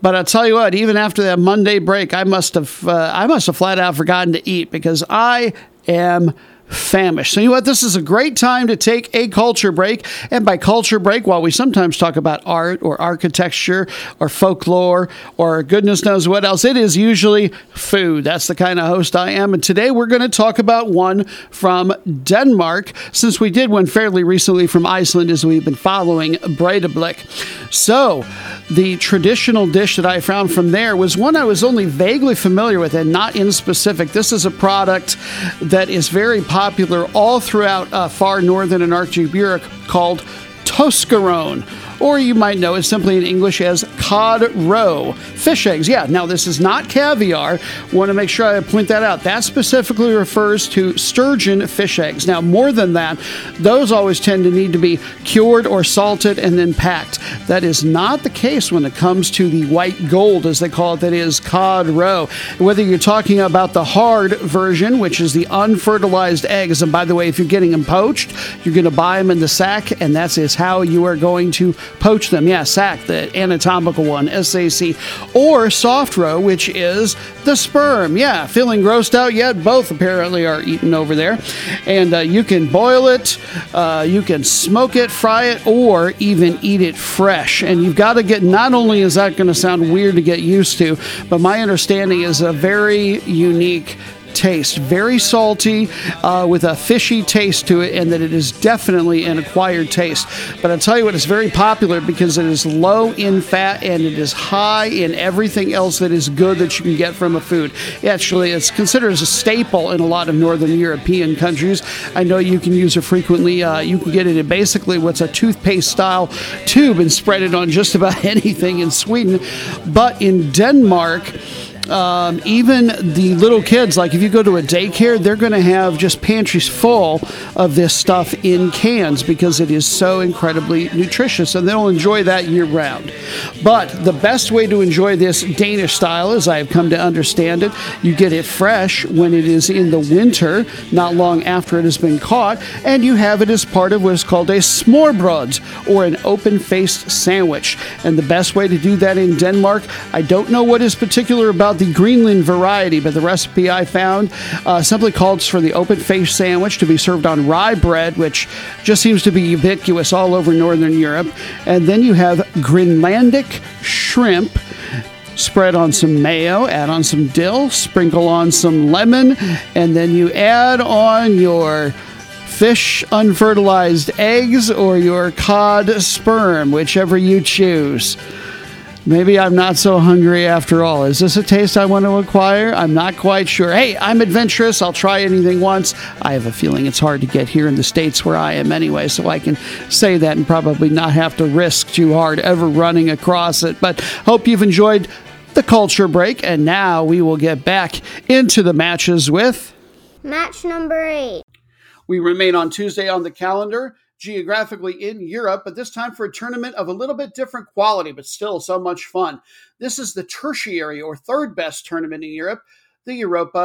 But I'll tell you what, even after that Monday break, I must have uh, I must have flat out forgotten to eat because I am famished. So you know what? This is a great time to take a culture break. And by culture break, while we sometimes talk about art or architecture or folklore or goodness knows what else, it is usually food. That's the kind of host I am. And today we're going to talk about one from Denmark, since we did one fairly recently from Iceland as we've been following Bredablik. So the traditional dish that I found from there was one I was only vaguely familiar with and not in specific. This is a product that is very popular. popular all throughout uh, far northern and Arctic Europe called toscaron, or you might know it simply in English as cod roe, fish eggs. Yeah, now this is not caviar. Want to make sure I point that out. That specifically refers to sturgeon fish eggs. Now, more than that, those always tend to need to be cured or salted and then packed. That is not the case when it comes to the white gold, as they call it, that is cod roe. Whether you're talking about the hard version, which is the unfertilized eggs, and by the way, if you're getting them poached, you're going to buy them in the sack, and that is how you are going to poach them. Yeah, sack, the anatomical one, S A C. Or soft roe, which is the sperm. Yeah, feeling grossed out yet? Both apparently are eaten over there. And uh, you can boil it, uh, you can smoke it, fry it, or even eat it fresh. And you've got to get, not only is that going to sound weird to get used to, but my understanding is a very unique taste, very salty, uh, with a fishy taste to it, and that it is definitely an acquired taste. But I'll tell you what, it's very popular because it is low in fat and it is high in everything else that is good that you can get from a food. Actually, it's considered as a staple in a lot of northern European countries. I know you can use it frequently. Uh, you can get it in basically what's a toothpaste style tube and spread it on just about anything in Sweden. But in Denmark, Um, even the little kids, like if you go to a daycare, they're going to have just pantries full of this stuff in cans because it is so incredibly nutritious, and they'll enjoy that year round. But the best way to enjoy this Danish style, as I have come to understand it, you get it fresh when it is in the winter, not long after it has been caught, and you have it as part of what is called a smørrebrød, or an open-faced sandwich. And the best way to do that in Denmark, I don't know what is particular about the Greenland variety, but the recipe I found uh, simply calls for the open-faced sandwich to be served on rye bread, which just seems to be ubiquitous all over northern Europe. And then you have Greenlandic shrimp. Spread on some mayo, add on some dill, sprinkle on some lemon, and then you add on your fish unfertilized eggs or your cod sperm, whichever you choose. Maybe I'm not so hungry after all. Is this a taste I want to acquire? I'm not quite sure. Hey, I'm adventurous. I'll try anything once. I have a feeling it's hard to get here in the States where I am anyway, so I can say that and probably not have to risk too hard ever running across it. But hope you've enjoyed the culture break. And now we will get back into the matches with match number eight. We remain on Tuesday on the calendar, geographically in Europe, but this time for a tournament of a little bit different quality, but still so much fun. This is the tertiary or third best tournament in Europe. The Europa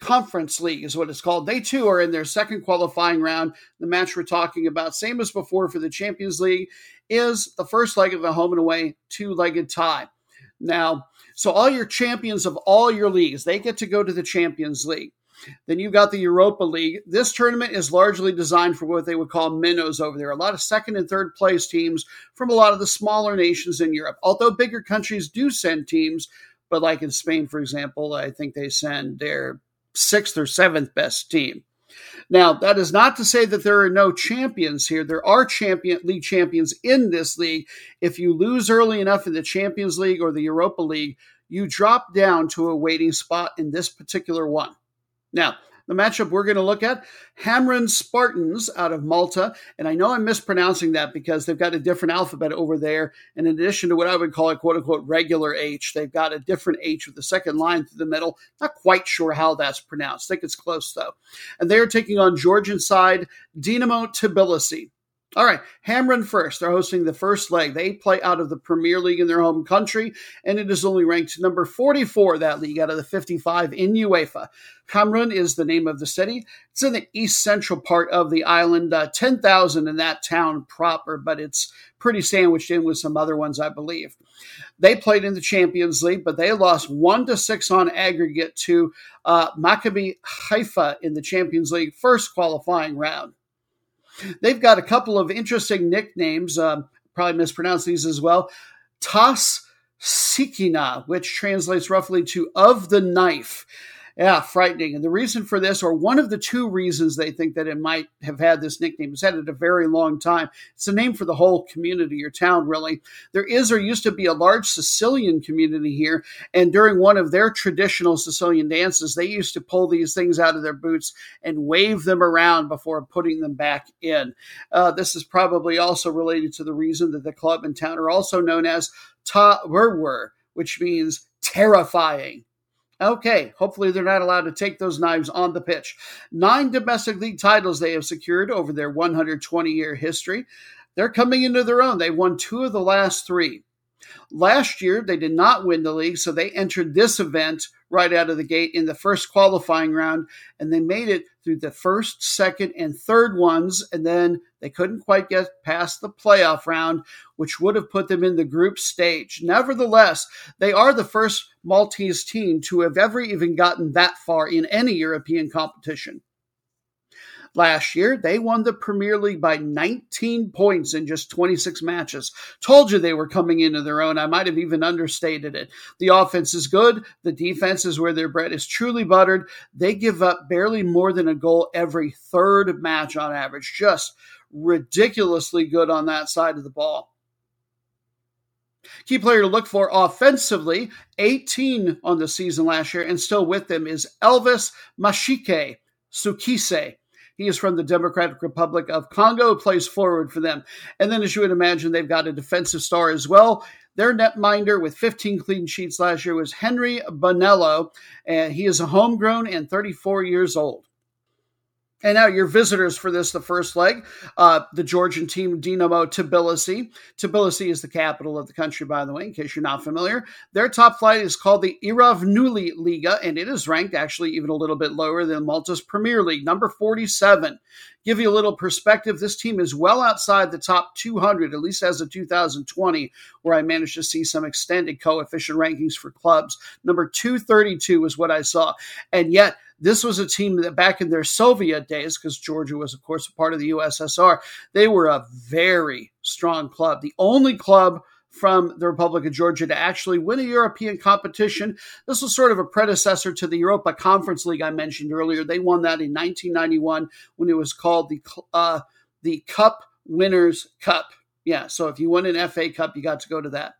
Conference League is what it's called. They too are in their second qualifying round. The match we're talking about, same as before for the Champions League, is the first leg of the home and away two-legged tie. Now, so all your champions of all your leagues, they get to go to the Champions League. Then you've got the Europa League. This tournament is largely designed for what they would call minnows over there. A lot of second and third place teams from a lot of the smaller nations in Europe. Although bigger countries do send teams, but like in Spain, for example, I think they send their sixth or seventh best team. Now, that is not to say that there are no champions here. There are champion league champions in this league. If you lose early enough in the Champions League or the Europa League, you drop down to a waiting spot in this particular one. Now, the matchup we're going to look at, Hamryn Spartans out of Malta, and I know I'm mispronouncing that because they've got a different alphabet over there, and in addition to what I would call a quote-unquote regular H, they've got a different H with the second line through the middle. Not quite sure how that's pronounced. I think it's close, though. And they are taking on Georgian side Dinamo Tbilisi. All right, Hamryn first. They're hosting the first leg. They play out of the Premier League in their home country, and it is only ranked number forty-four, that league, out of the fifty-five in UEFA. Hamryn is the name of the city. It's in the east-central part of the island, uh, ten thousand in that town proper, but it's pretty sandwiched in with some other ones, I believe. They played in the Champions League, but they lost one to six on aggregate to uh, Maccabi Haifa in the Champions League first qualifying round. They've got a couple of interesting nicknames. Um, probably mispronounced these as well. Tas Sikina, which translates roughly to "of the knife." Yeah, frightening. And the reason for this, or one of the two reasons they think that it might have had this nickname, it's had it a very long time. It's a name for the whole community or town, really. There is or used to be a large Sicilian community here, and during one of their traditional Sicilian dances, they used to pull these things out of their boots and wave them around before putting them back in. Uh, this is probably also related to the reason that the club and town are also known as Ta-wer-wer, which means terrifying. Okay, hopefully they're not allowed to take those knives on the pitch. Nine domestic league titles they have secured over their one hundred twenty-year history. They're coming into their own. They've won two of the last three. Last year, they did not win the league, so they entered this event right out of the gate in the first qualifying round, and they made it through the first, second, and third ones, and then they couldn't quite get past the playoff round, which would have put them in the group stage. Nevertheless, they are the first Maltese team to have ever even gotten that far in any European competition. Last year, they won the Premier League by nineteen points in just twenty-six matches. Told you they were coming into their own. I might have even understated it. The offense is good. The defense is where their bread is truly buttered. They give up barely more than a goal every third match on average. Just ridiculously good on that side of the ball. Key player to look for offensively, eighteen on the season last year, and still with them is Elvis Mashike Sukise. He is from the Democratic Republic of Congo, plays forward for them. And then, as you would imagine, they've got a defensive star as well. Their netminder with fifteen clean sheets last year was Henry Bonello, and he is a homegrown and thirty-four years old. And now your visitors for this, the first leg, uh, the Georgian team Dinamo Tbilisi. Tbilisi is the capital of the country, by the way, in case you're not familiar. Their top flight is called the Iravnuli Liga, and it is ranked actually even a little bit lower than Malta's Premier League, number forty-seven. Give you a little perspective, this team is well outside the top two hundred, at least as of two thousand twenty, where I managed to see some extended coefficient rankings for clubs. Number two thirty-two is what I saw, and yet this was a team that back in their Soviet days, because Georgia was, of course, a part of the U S S R, they were a very strong club. The only club from the Republic of Georgia to actually win a European competition. This was sort of a predecessor to the Europa Conference League I mentioned earlier. They won that in nineteen ninety-one when it was called the uh, the Cup Winners' Cup. Yeah, so if you won an F A Cup, you got to go to that.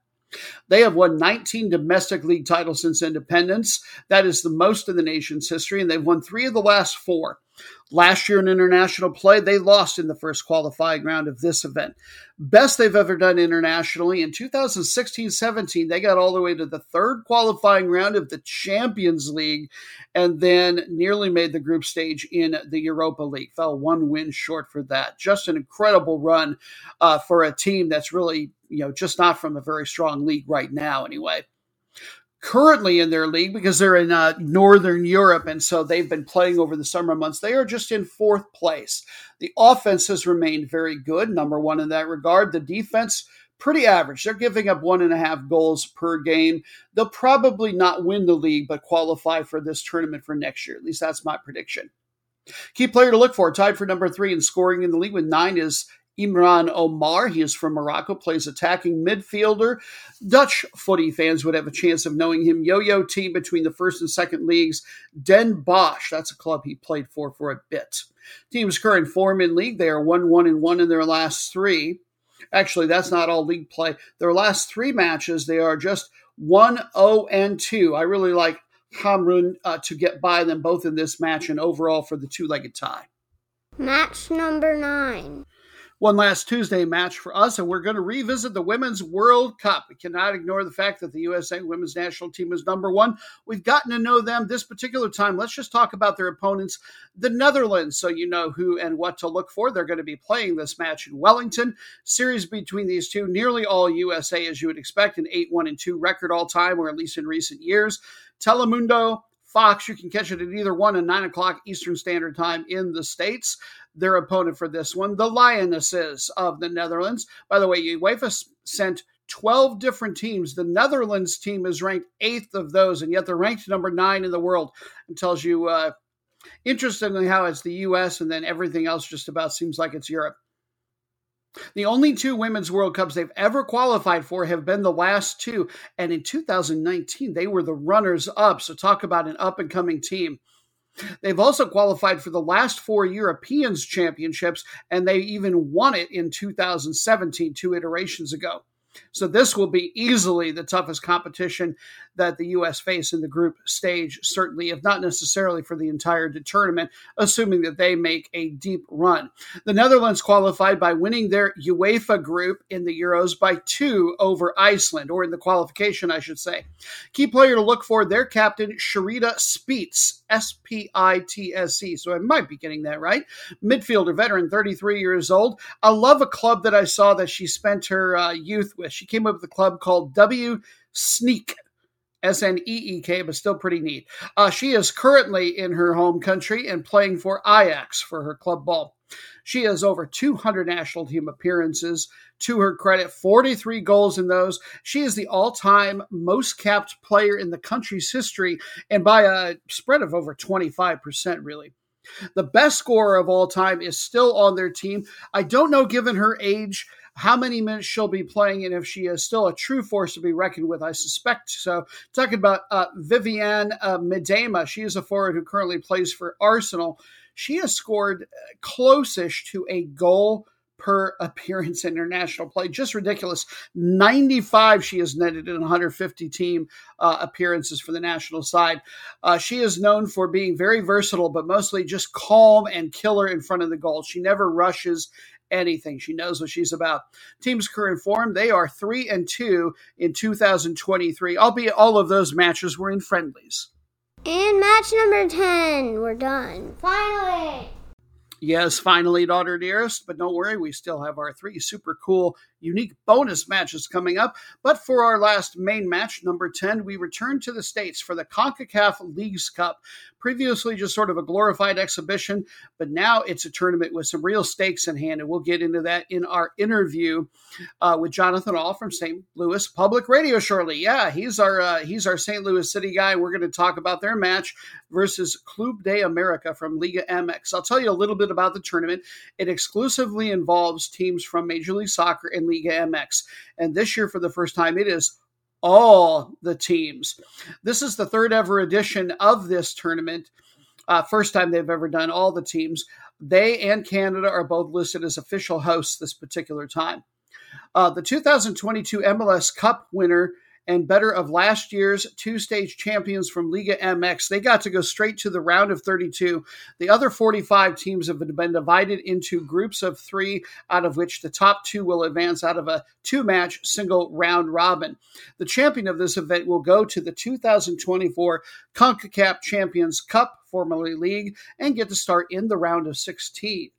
They have won nineteen domestic league titles since independence. That is the most in the nation's history, and they've won three of the last four. Last year in international play, they lost in the first qualifying round of this event. Best they've ever done internationally. In two thousand sixteen seventeen, they got all the way to the third qualifying round of the Champions League and then nearly made the group stage in the Europa League. Fell one win short for that. Just an incredible run uh, for a team that's really, you know, just not from a very strong league right now anyway. Currently in their league, because they're in uh, Northern Europe, and so they've been playing over the summer months, they are just in fourth place. The offense has remained very good, number one in that regard. The defense, pretty average. They're giving up one and a half goals per game. They'll probably not win the league, but qualify for this tournament for next year. At least that's my prediction. Key player to look for, tied for number three in scoring in the league with nine is Imran Omar. He is from Morocco, plays attacking midfielder. Dutch footy fans would have a chance of knowing him. Yo-yo team between the first and second leagues, Den Bosch. That's a club he played for for a bit. Team's current form in league, they are one one and one in their last three. Actually, that's not all league play. Their last three matches, they are just one oh and two. I really like Hamrun uh, to get by them both in this match and overall for the two-legged tie. Match number nine. One last Tuesday match for us, and we're going to revisit the Women's World Cup. We cannot ignore the fact that the U S A women's national team is number one. We've gotten to know them this particular time. Let's just talk about their opponents, the Netherlands, so you know who and what to look for. They're going to be playing this match in Wellington. Series between these two, nearly all U S A, as you would expect, an eight one and two record all time, or at least in recent years. Telemundo, Fox. You can catch it at either one and nine o'clock Eastern Standard Time in the States. Their opponent for this one, the Lionesses of the Netherlands. By the way, UEFA sent twelve different teams. The Netherlands team is ranked eighth of those, and yet they're ranked number nine in the world. It tells you, uh, interestingly, how it's the U S and then everything else just about seems like it's Europe. The only two Women's World Cups they've ever qualified for have been the last two, and in two thousand nineteen, they were the runners-up, so talk about an up-and-coming team. They've also qualified for the last four Europeans Championships, and they even won it in two thousand seventeen, two iterations ago. So this will be easily the toughest competition that the U S face in the group stage, certainly, if not necessarily for the entire tournament, assuming that they make a deep run. The Netherlands qualified by winning their UEFA group in the Euros by two over Iceland, or in the qualification, I should say. Key player to look for, their captain, Sherita Spitsc, S P I T S C, so I might be getting that right. Midfielder, veteran, thirty-three years old. I love a club that I saw that she spent her uh, youth with. She came up with a club called W Sneek, S N E E K, but still pretty neat. Uh, she is currently in her home country and playing for Ajax for her club ball. She has over two hundred national team appearances to her credit, forty-three goals in those. She is the all-time most capped player in the country's history, and by a spread of over twenty-five percent, really. The best scorer of all time is still on their team. I don't know, given her age, how many minutes she'll be playing, and if she is still a true force to be reckoned with. I suspect so. Talking about uh, Viviane uh, Miedema. She is a forward who currently plays for Arsenal. She has scored close-ish to a goal per appearance in international play. Just ridiculous. ninety-five she has netted in one hundred fifty team uh, appearances for the national side. Uh, she is known for being very versatile, but mostly just calm and killer in front of the goal. She never rushes anything. She knows what she's about. Team's current form, they are three and two in two thousand twenty-three, albeit all of those matches were in friendlies. And match number ten, we're done. Finally! Yes, finally, daughter dearest, but don't worry, we still have our three super cool, unique bonus matches coming up. But for our last main match, number ten, we return to the States for the CONCACAF Leagues Cup. Previously just sort of a glorified exhibition, but now it's a tournament with some real stakes in hand, and we'll get into that in our interview uh, with Jonathan Ahl from Saint Louis Public Radio shortly. Yeah, he's our uh, he's our Saint Louis City guy. We're going to talk about their match versus Club de America from Liga M X. I'll tell you a little bit about the tournament. It exclusively involves teams from Major League Soccer and Liga M X. And this year, for the first time, it is all the teams. This is the third ever edition of this tournament. Uh, first time they've ever done all the teams. They and Canada are both listed as official hosts this particular time. Uh, the two thousand twenty-two M L S Cup winner and better of last year's two-stage champions from Liga M X, they got to go straight to the round of thirty-two. The other forty-five teams have been divided into groups of three, out of which the top two will advance out of a two-match single round robin. The champion of this event will go to the two thousand twenty-four CONCACAF Champions Cup, formerly League, and get to start in the round of sixteen.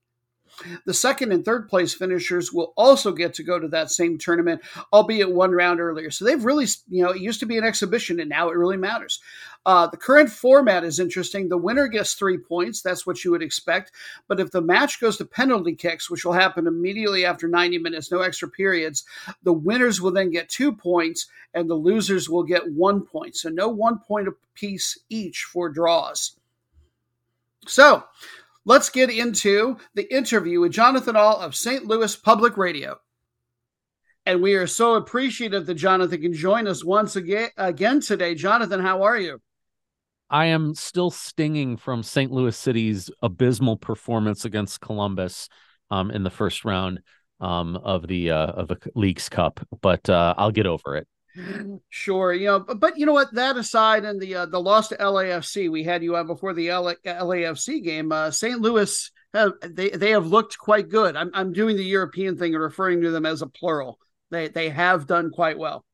The second and third place finishers will also get to go to that same tournament, albeit one round earlier. So they've really, you know, it used to be an exhibition, and now it really matters. Uh, the current format is interesting. The winner gets three points. That's what you would expect. But if the match goes to penalty kicks, which will happen immediately after ninety minutes, no extra periods, the winners will then get two points, and the losers will get one point. So no one point apiece each for draws. So let's get into the interview with Jonathan Ahl of Saint Louis Public Radio. And we are so appreciative that Jonathan can join us once again, again today. Jonathan, how are you? I am still stinging from Saint Louis City's abysmal performance against Columbus um, in the first round um, of the uh, of the Leagues Cup, but uh, I'll get over it. Sure, you know, but, but you know what? That aside, and the uh, the loss to L A F C, we had you on before the L A F C game. Uh, Saint Louis have, they they have looked quite good. I'm I'm doing the European thing and referring to them as a plural. They they have done quite well.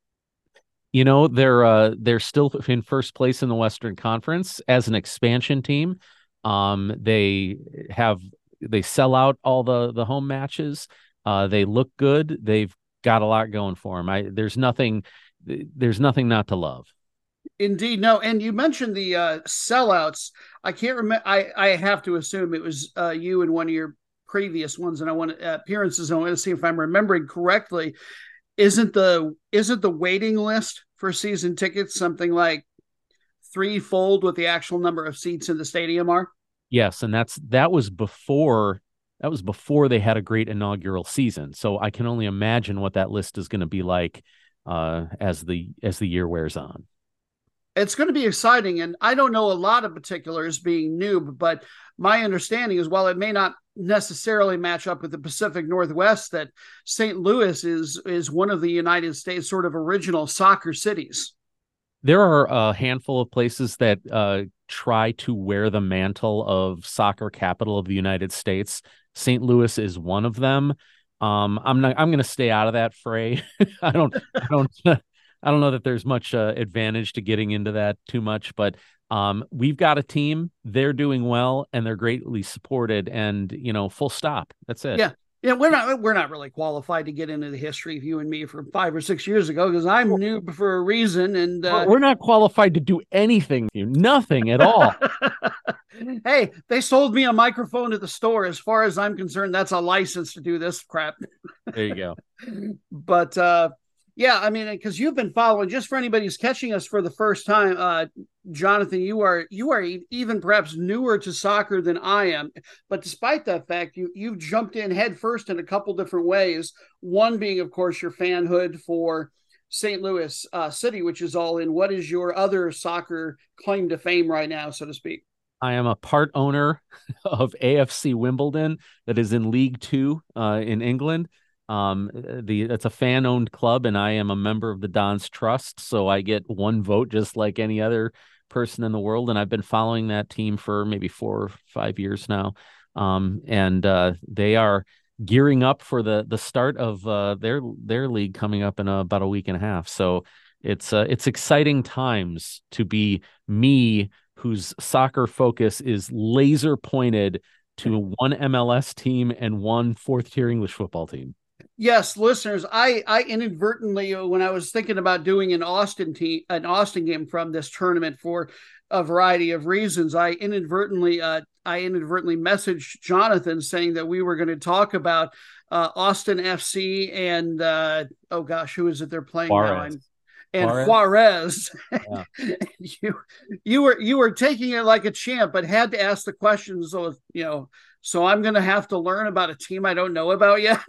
You know, they're uh, they're still in first place in the Western Conference as an expansion team. Um, they have they sell out all the the home matches. Uh, they look good. They've got a lot going for them. I there's nothing. There's nothing not to love. Indeed. No. And you mentioned the uh, sellouts. I can't remember. I, I have to assume it was uh, you in one of your previous ones. And I want to, uh, appearances. And I want to see if I'm remembering correctly. Isn't the, isn't the waiting list for season tickets something like threefold what the actual number of seats in the stadium are? Yes. And that's, that was before, that was before they had a great inaugural season. So I can only imagine what that list is going to be like uh, as the, as the year wears on. It's going to be exciting. And I don't know a lot of particulars being new, but my understanding is while it may not necessarily match up with the Pacific Northwest, that Saint Louis is, is one of the United States sort of original soccer cities. There are a handful of places that uh, try to wear the mantle of soccer capital of the United States. Saint Louis is one of them. Um, I'm not, I'm going to stay out of that fray. I don't, I don't, I don't know that there's much uh, advantage to getting into that too much, but um, we've got a team. They're doing well, and they're greatly supported. And you know, full stop. That's it. Yeah, yeah. We're not we're not really qualified to get into the history of you and me from five or six years ago because I'm well, new for a reason, and uh, we're not qualified to do anything, nothing at all. Hey, they sold me a microphone at the store. As far as I'm concerned, that's a license to do this crap. There you go. But. Uh, Yeah, I mean, because you've been following, just for anybody who's catching us for the first time, uh, Jonathan, you are you are even perhaps newer to soccer than I am. But despite that fact, you, you've jumped in head first in a couple different ways, one being, of course, your fanhood for Saint Louis uh, City, which is all in. What is your other soccer claim to fame right now, so to speak? I am a part owner of A F C Wimbledon that is in League Two uh, in England. Um, the it's a fan owned club, and I am a member of the Don's Trust, so I get one vote just like any other person in the world. And I've been following that team for maybe four or five years now. Um, and uh, they are gearing up for the the start of uh, their their league coming up in uh, about a week and a half. So it's uh, it's exciting times to be me, whose soccer focus is laser pointed to one M L S team and one fourth tier English football team. Yes, listeners, I, I inadvertently, when I was thinking about doing an Austin team, an Austin game from this tournament for a variety of reasons, I inadvertently uh, I inadvertently messaged Jonathan saying that we were going to talk about uh, Austin F C and, uh, oh gosh, who is it they're playing Juarez. now? And Juarez, Juarez. Yeah. you you were you were taking it like a champ, but had to ask the questions. So, you know, so I'm going to have to learn about a team I don't know about yet.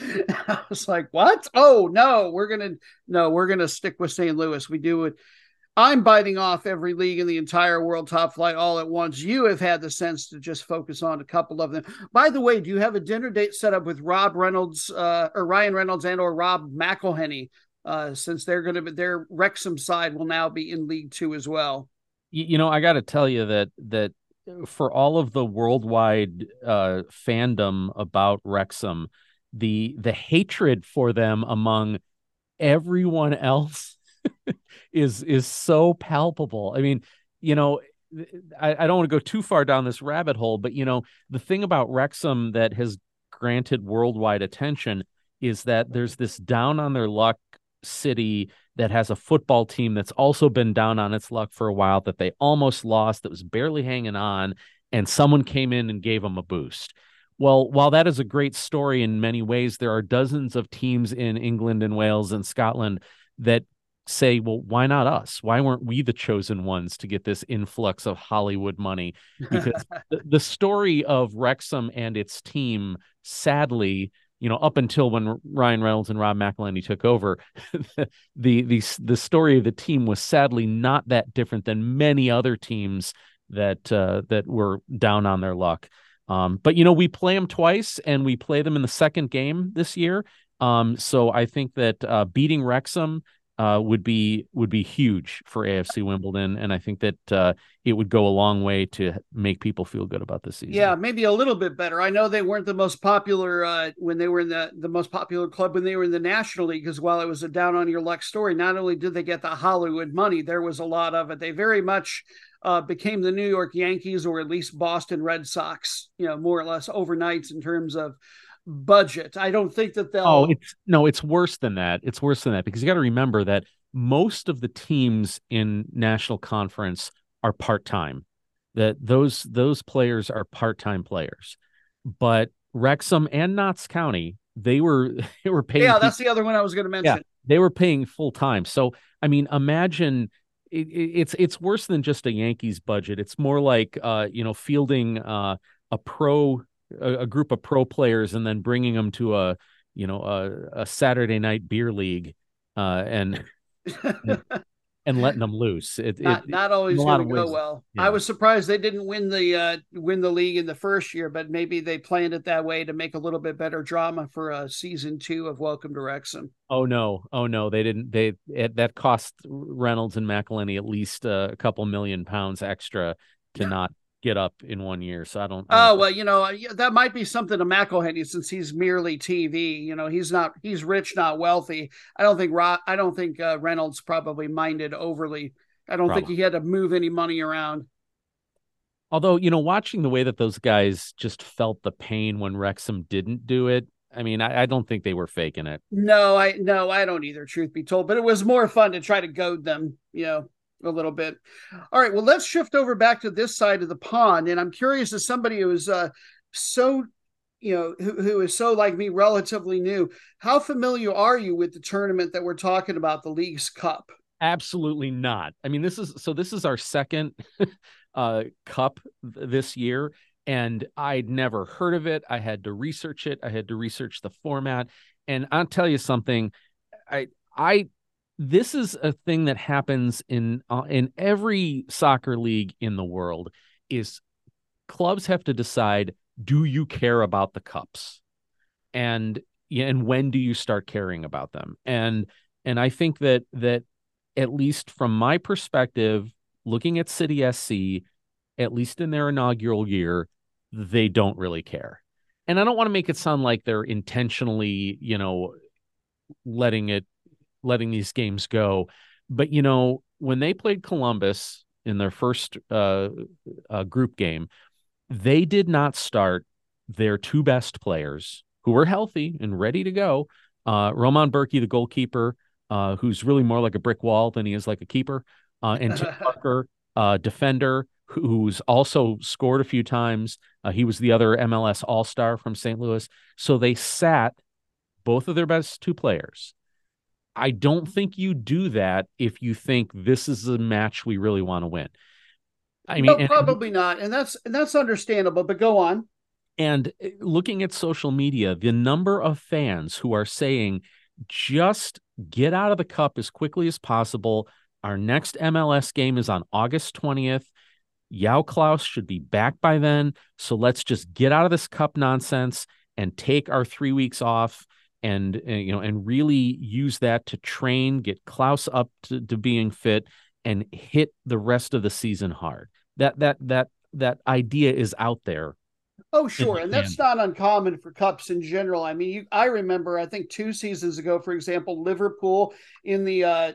I was like, what? Oh, no, we're going to no, we're going to stick with Saint Louis. We do it. I'm biting off every league in the entire world top flight all at once. You have had the sense to just focus on a couple of them. By the way, do you have a dinner date set up with Rob Reynolds uh, or Ryan Reynolds and or Rob McElhenney uh, since they're going to be their Wrexham side will now be in League Two as well? You, you know, I got to tell you that that for all of the worldwide uh, fandom about Wrexham, the the hatred for them among everyone else is is so palpable. I mean, you know, I, I don't want to go too far down this rabbit hole, but, you know, the thing about Wrexham that has granted worldwide attention is that there's this down on their luck city that has a football team that's also been down on its luck for a while, that they almost lost, that was barely hanging on, and someone came in and gave them a boost. Well, while that is a great story in many ways, there are dozens of teams in England and Wales and Scotland that say, well, why not us? Why weren't we the chosen ones to get this influx of Hollywood money? Because the, the story of Wrexham and its team, sadly, you know, up until when Ryan Reynolds and Rob McElhenney took over, the, the the story of the team was sadly not that different than many other teams that uh, that were down on their luck. Um, but, you know, we play them twice, and we play them in the second game this year. Um, so I think that uh, beating Wrexham uh, would be would be huge for A F C Wimbledon, and I think that uh, it would go a long way to make people feel good about the season. Yeah, maybe a little bit better. I know they weren't the most popular uh, when they were in the, the most popular club when they were in the National League, because while it was a down-on-your-luck story, not only did they get the Hollywood money, there was a lot of it. They very much uh, became the New York Yankees, or at least Boston Red Sox, you know, more or less overnight in terms of budget. I don't think that they'll. Oh, it's no, it's worse than that. It's worse than that because you got to remember that most of the teams in National Conference are part-time. That those those players are part-time players. But Wrexham and Notts County, they were they were paying. Yeah, that's the other one I was going to mention. Yeah, they were paying full-time. So, I mean, imagine it, it's it's worse than just a Yankees budget. It's more like uh, you know, fielding uh, a pro a, a group of pro players and then bringing them to a you know a, a Saturday night beer league uh, and. And letting them loose, it, not, it, not always going to go well. Yeah. I was surprised they didn't win the uh, win the league in the first year, but maybe they planned it that way to make a little bit better drama for uh, season two of Welcome to Wrexham. Oh no, oh no, they didn't. They it, that cost Reynolds and McElhinney at least uh, a couple million pounds extra to not get up in one year. So I don't. I don't oh well, you know that might be something to McElhinney since he's merely T V. You know he's not he's rich, not wealthy. I don't think Rob, I don't think uh, Reynolds probably minded overly. I don't probably. think he had to move any money around. Although you know, watching the way that those guys just felt the pain when Wrexham didn't do it. I mean, I, I don't think they were faking it. No, I no, I don't either. Truth be told, but it was more fun to try to goad them. You know. A little bit. All right. Well, let's shift over back to this side of the pond. And I'm curious, as somebody who is uh, so, you know, who, who is so like me, relatively new, how familiar are you with the tournament that we're talking about, the Leagues Cup? Absolutely not. I mean, this is, so this is our second uh, cup this year, and I'd never heard of it. I had to research it. I had to research the format. And I'll tell you something, I, I, this is a thing that happens in uh, in every soccer league in the world. Is clubs have to decide, do you care about the cups, and and when do you start caring about them? And and I think that that at least from my perspective, looking at City S C, at least in their inaugural year, they don't really care. And I don't want to make it sound like they're intentionally, you know, letting it. letting these games go. But, you know, when they played Columbus in their first uh, uh, group game, they did not start their two best players who were healthy and ready to go. Uh, Roman Berkey, the goalkeeper, uh, who's really more like a brick wall than he is like a keeper. Uh, and Tim Parker, uh, defender, who's also scored a few times. Uh, he was the other M L S All-Star from Saint Louis. So they sat both of their best two players. I don't think you do that if you think this is a match we really want to win. I mean, no, probably and, not. And that's, and that's understandable, but go on. And looking at social media, the number of fans who are saying, just get out of the cup as quickly as possible. Our next M L S game is on August twentieth. Yao Klaus should be back by then. So let's just get out of this cup nonsense and take our three weeks off. And, and, you know, and really use that to train, get Klaus up to, to being fit and hit the rest of the season hard. That, that, that, that idea is out there. Oh, sure. And that's not uncommon for cups in general. I mean, you, I remember, I think two seasons ago, for example, Liverpool in the, uh,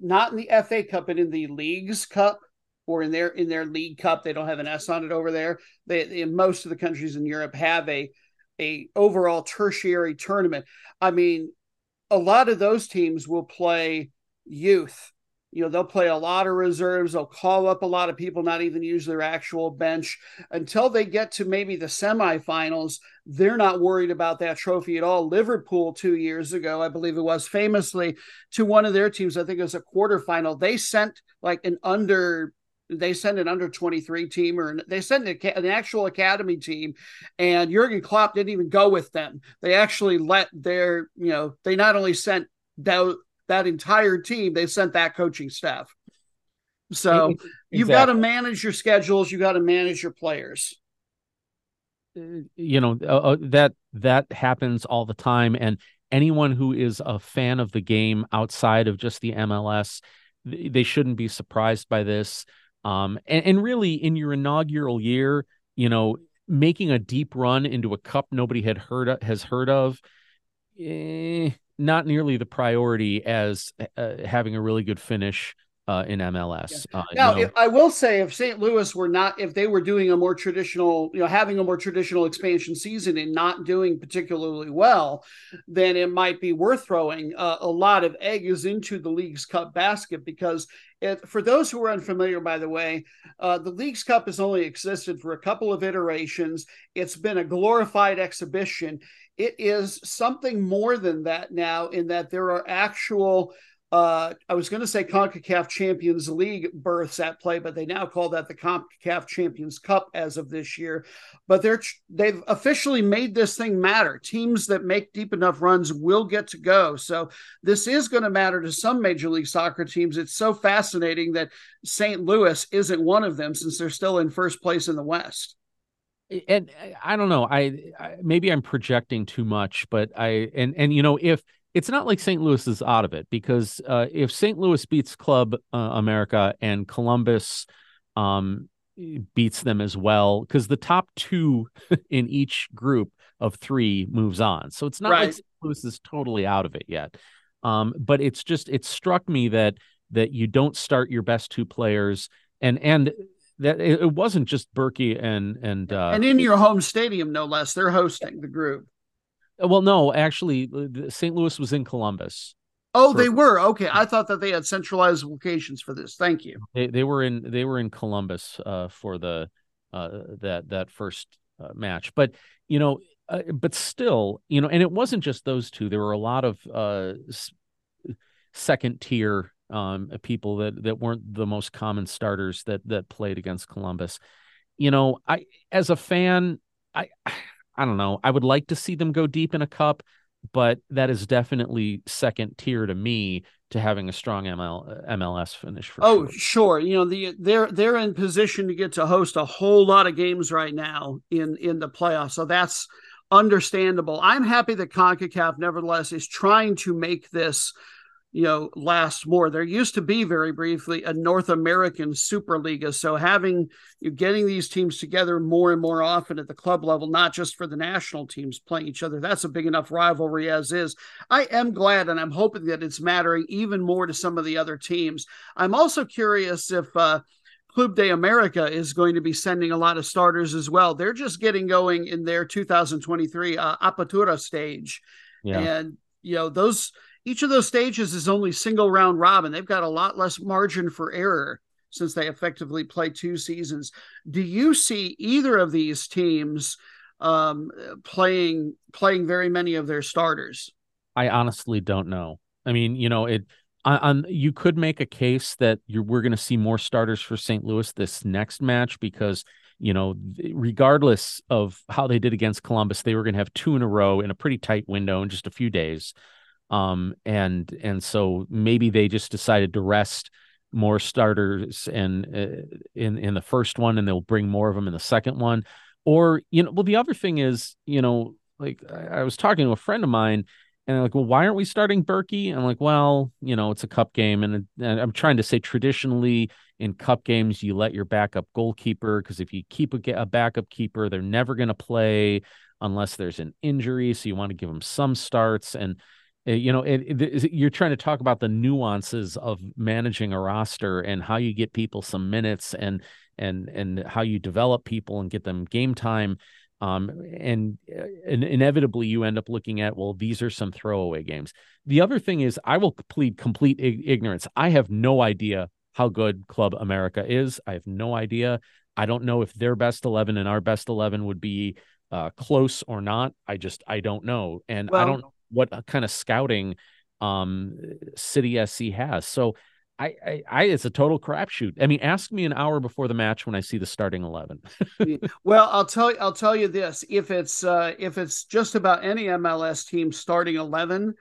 not in the F A Cup, but in the Leagues Cup or in their, in their League Cup, they don't have an S on it over there. They, in most of the countries in Europe have a, a overall tertiary tournament. I mean, a lot of those teams will play youth. You know, they'll play a lot of reserves. They'll call up a lot of people, not even use their actual bench until they get to maybe the semifinals. They're not worried about that trophy at all. Liverpool two years ago, I believe it was, famously to one of their teams, I think it was a quarterfinal. They sent like an under They sent an under twenty-three team, or they sent an, an actual academy team, and Jurgen Klopp didn't even go with them. They actually let their, you know, they not only sent that, that entire team, they sent that coaching staff. So exactly. You've got to manage your schedules. You've got to manage your players. You know, uh, that, that happens all the time. And anyone who is a fan of the game outside of just the M L S, they shouldn't be surprised by this. Um, and, and really, in your inaugural year, you know, making a deep run into a cup nobody had heard of, has heard of, eh, not nearly the priority as uh, having a really good finish uh, in M L S. Yeah. Uh, now, you know, if, I will say if Saint Louis were not, if they were doing a more traditional, you know, having a more traditional expansion season and not doing particularly well, then it might be worth throwing uh, a lot of eggs into the League's Cup basket, because it, for those who are unfamiliar, by the way, uh, the League's Cup has only existed for a couple of iterations. It's been a glorified exhibition. It is something more than that now, in that there are actual, uh, I was going to say CONCACAF Champions League berths at play, but they now call that the CONCACAF Champions Cup as of this year. But they're, they've officially made this thing matter. Teams that make deep enough runs will get to go. So this is going to matter to some Major League Soccer teams. It's so fascinating that Saint Louis isn't one of them, since they're still in first place in the West. And I don't know, I, I maybe I'm projecting too much, but I and and you know, if it's not like Saint Louis is out of it, because uh, if Saint Louis beats Club uh, America and Columbus um, beats them as well, because the top two in each group of three moves on, so it's not right. like Saint Louis is totally out of it yet. Um, but it's just it struck me that that you don't start your best two players, and and. That it wasn't just Berkey and and uh, and in your home stadium, no less. They're hosting the group. Well, no, actually, Saint Louis was in Columbus. Oh, for, they were okay. I thought that they had centralized locations for this. Thank you. They they were in they were in Columbus uh, for the uh, that that first uh, match, but you know, uh, but still, you know, and it wasn't just those two. There were a lot of uh, second tier um people that that weren't the most common starters that that played against Columbus. You know, I as a fan, I I don't know. I would like to see them go deep in a cup, but that is definitely second tier to me to having a strong M L M L S finish. For oh, sure. sure. You know, the they're they're in position to get to host a whole lot of games right now in in the playoffs. So that's understandable. I'm happy that CONCACAF nevertheless is trying to make this, you know, last more. There used to be very briefly a North American Super League. So having you getting these teams together more and more often at the club level, not just for the national teams playing each other. That's a big enough rivalry as is. I am glad, and I'm hoping that it's mattering even more to some of the other teams. I'm also curious if uh, Club de America is going to be sending a lot of starters as well. They're just getting going in their two thousand twenty-three uh, Apertura stage. Yeah. And, you know, those... Each of those stages is only single round robin. They've got a lot less margin for error since they effectively play two seasons. Do you see either of these teams um, playing playing very many of their starters? I honestly don't know. I mean, you know, it. On you could make a case that you're we're going to see more starters for Saint Louis this next match because, you know, regardless of how they did against Columbus, they were going to have two in a row in a pretty tight window in just a few days. Um, and, and so maybe they just decided to rest more starters and uh, in, in the first one, and they'll bring more of them in the second one. Or, you know, well, the other thing is, you know, like I, I was talking to a friend of mine and I'm like, well, why aren't we starting Berkey? And I'm like, well, you know, it's a cup game. And, and I'm trying to say traditionally in cup games, you let your backup goalkeeper, because if you keep a, a backup keeper, they're never going to play unless there's an injury. So you want to give them some starts. And, you know, it, it, you're trying to talk about the nuances of managing a roster and how you get people some minutes and and and how you develop people and get them game time. Um, and, and inevitably you end up looking at, well, these are some throwaway games. The other thing is I will plead complete ignorance. I have no idea how good Club America is. I have no idea. I don't know if their best eleven and our best eleven would be uh, close or not. I just I don't know. And well, I don't know what kind of scouting um, City S C has. So I, I, I, it's a total crapshoot. I mean, ask me an hour before the match when I see the starting eleven. Well, I'll tell you, I'll tell you this, if it's, uh, if it's just about any M L S team starting eleven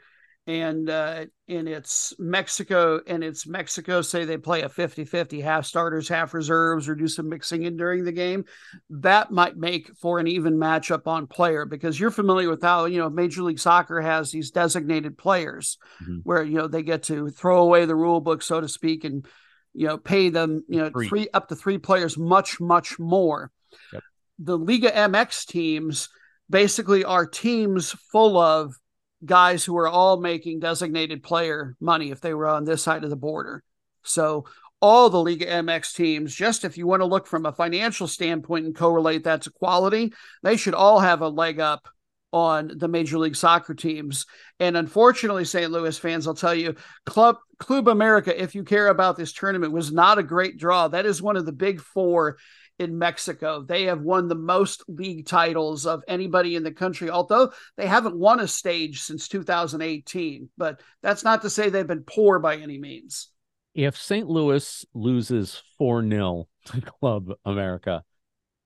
and, uh, and it's Mexico and it's Mexico, say they play a fifty fifty half starters, half reserves, or do some mixing in during the game, that might make for an even matchup on player, because you're familiar with how, you know, Major League Soccer has these designated players mm-hmm. where, you know, they get to throw away the rule book, so to speak, and, you know, pay them, you know, three, three up to three players, much, much more. Yep. The Liga M X teams basically are teams full of guys who are all making designated player money if they were on this side of the border. So all the Liga M X teams, just if you want to look from a financial standpoint and correlate that to quality, they should all have a leg up on the Major League Soccer teams. And unfortunately, Saint Louis fans, I'll tell you, Club Club America, if you care about this tournament, was not a great draw. That is one of the big four in Mexico. They have won the most league titles of anybody in the country, although they haven't won a stage since two thousand eighteen. But that's not to say they've been poor by any means. If Saint Louis loses four nil to Club America,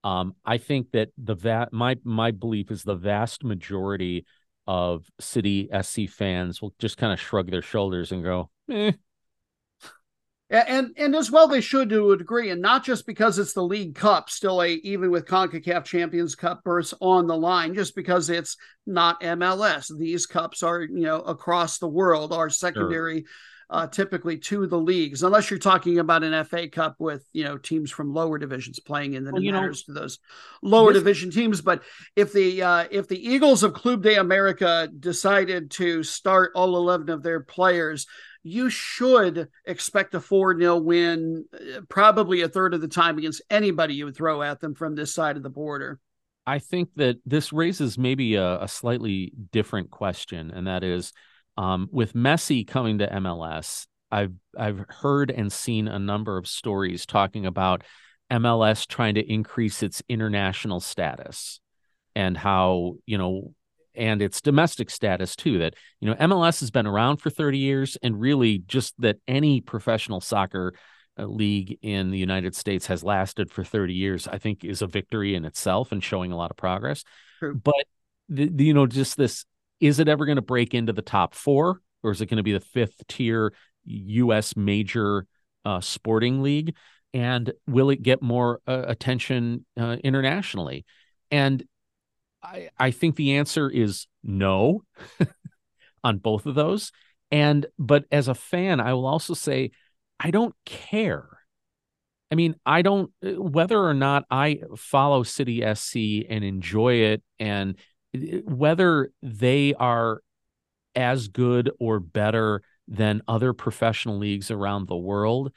Um, I think that the va- my my belief is the vast majority of City S C fans will just kind of shrug their shoulders and go, eh. Yeah, and and as well they should to a degree, and not just because it's the League Cup, still a even with CONCACAF Champions Cup berths on the line, just because it's not M L S. These cups are, you know, across the world, are secondary. Sure. Uh, typically to the leagues, unless you're talking about an F A Cup with, you know, teams from lower divisions playing in the well, matters know, to those lower this, division teams. But if the uh, if the Eagles of Club de America decided to start all eleven of their players, you should expect a four nil win probably a third of the time against anybody you would throw at them from this side of the border. I think that this raises maybe a, a slightly different question, and that is, Um, with Messi coming to M L S, I've I've heard and seen a number of stories talking about M L S trying to increase its international status and how, you know, and its domestic status too, that, you know, M L S has been around for thirty years, and really just that any professional soccer league in the United States has lasted for thirty years, I think is a victory in itself and showing a lot of progress. Sure. But, the, the, you know, just this, is it ever going to break into the top four, or is it going to be the fifth tier U S major uh, sporting league? And will it get more uh, attention uh, internationally? And I, I think the answer is no on both of those. And but as a fan, I will also say, I don't care. I mean, I don't, whether or not I follow City S C and enjoy it, and whether they are as good or better than other professional leagues around the world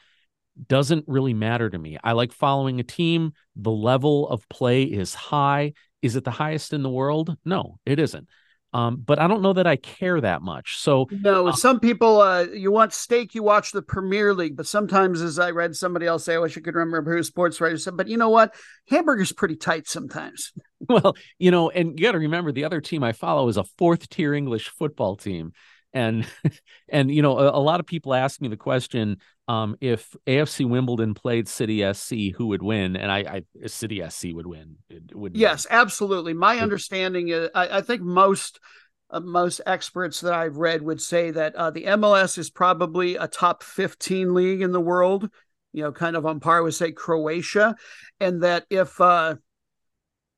doesn't really matter to me. I like following a team. The level of play is high. Is it the highest in the world? No, it isn't. Um, but I don't know that I care that much. So no, um, some people, uh, you want steak, you watch the Premier League. But sometimes, as I read somebody else say, I wish I could remember who sports writer said, but you know what? Hamburger's pretty tight sometimes. Well, you know, and you got to remember the other team I follow is a fourth tier English football team. And, and you know, a, a lot of people ask me the question, um, if A F C Wimbledon played City S C, who would win? And I, I City S C would win. It would yes, win. Absolutely. My understanding is, I, I think most uh, most experts that I've read would say that uh, the M L S is probably a top fifteen league in the world, you know, kind of on par with, say, Croatia. And that if uh,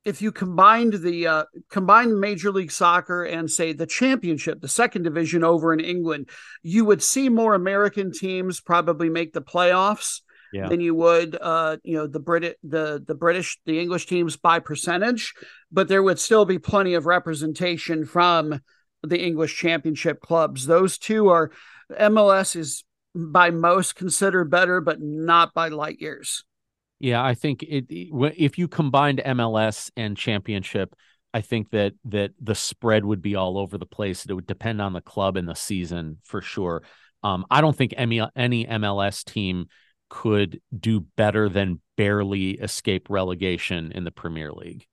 if you combined the uh, combined Major League Soccer and, say, the Championship, the second division over in England, you would see more American teams probably make the playoffs yeah. than you would, uh, you know, the Brit the the British, the English teams by percentage. But there would still be plenty of representation from the English Championship clubs. Those two are, M L S is by most considered better, but not by light years. Yeah, I think it, if you combined M L S and Championship, I think that that the spread would be all over the place. It would depend on the club and the season for sure. Um, I don't think any, any M L S team could do better than barely escape relegation in the Premier League.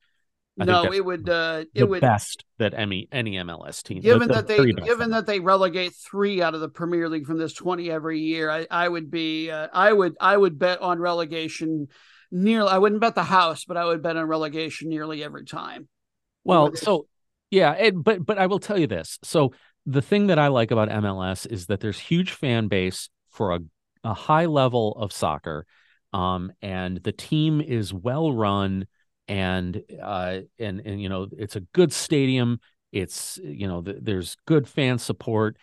I no, it would. Uh, it would best that any any M L S team. Given the, that they, given that they relegate three out of the Premier League from this twenty every year, I, I would be. Uh, I would. I would bet on relegation. Nearly, I wouldn't bet the house, but I would bet on relegation nearly every time. Well, so yeah, it, but but I will tell you this. So the thing that I like about M L S is that there's huge fan base for a a high level of soccer, um, and the team is well run. And, uh, and, and, you know, it's a good stadium. It's, you know, th- there's good fan support.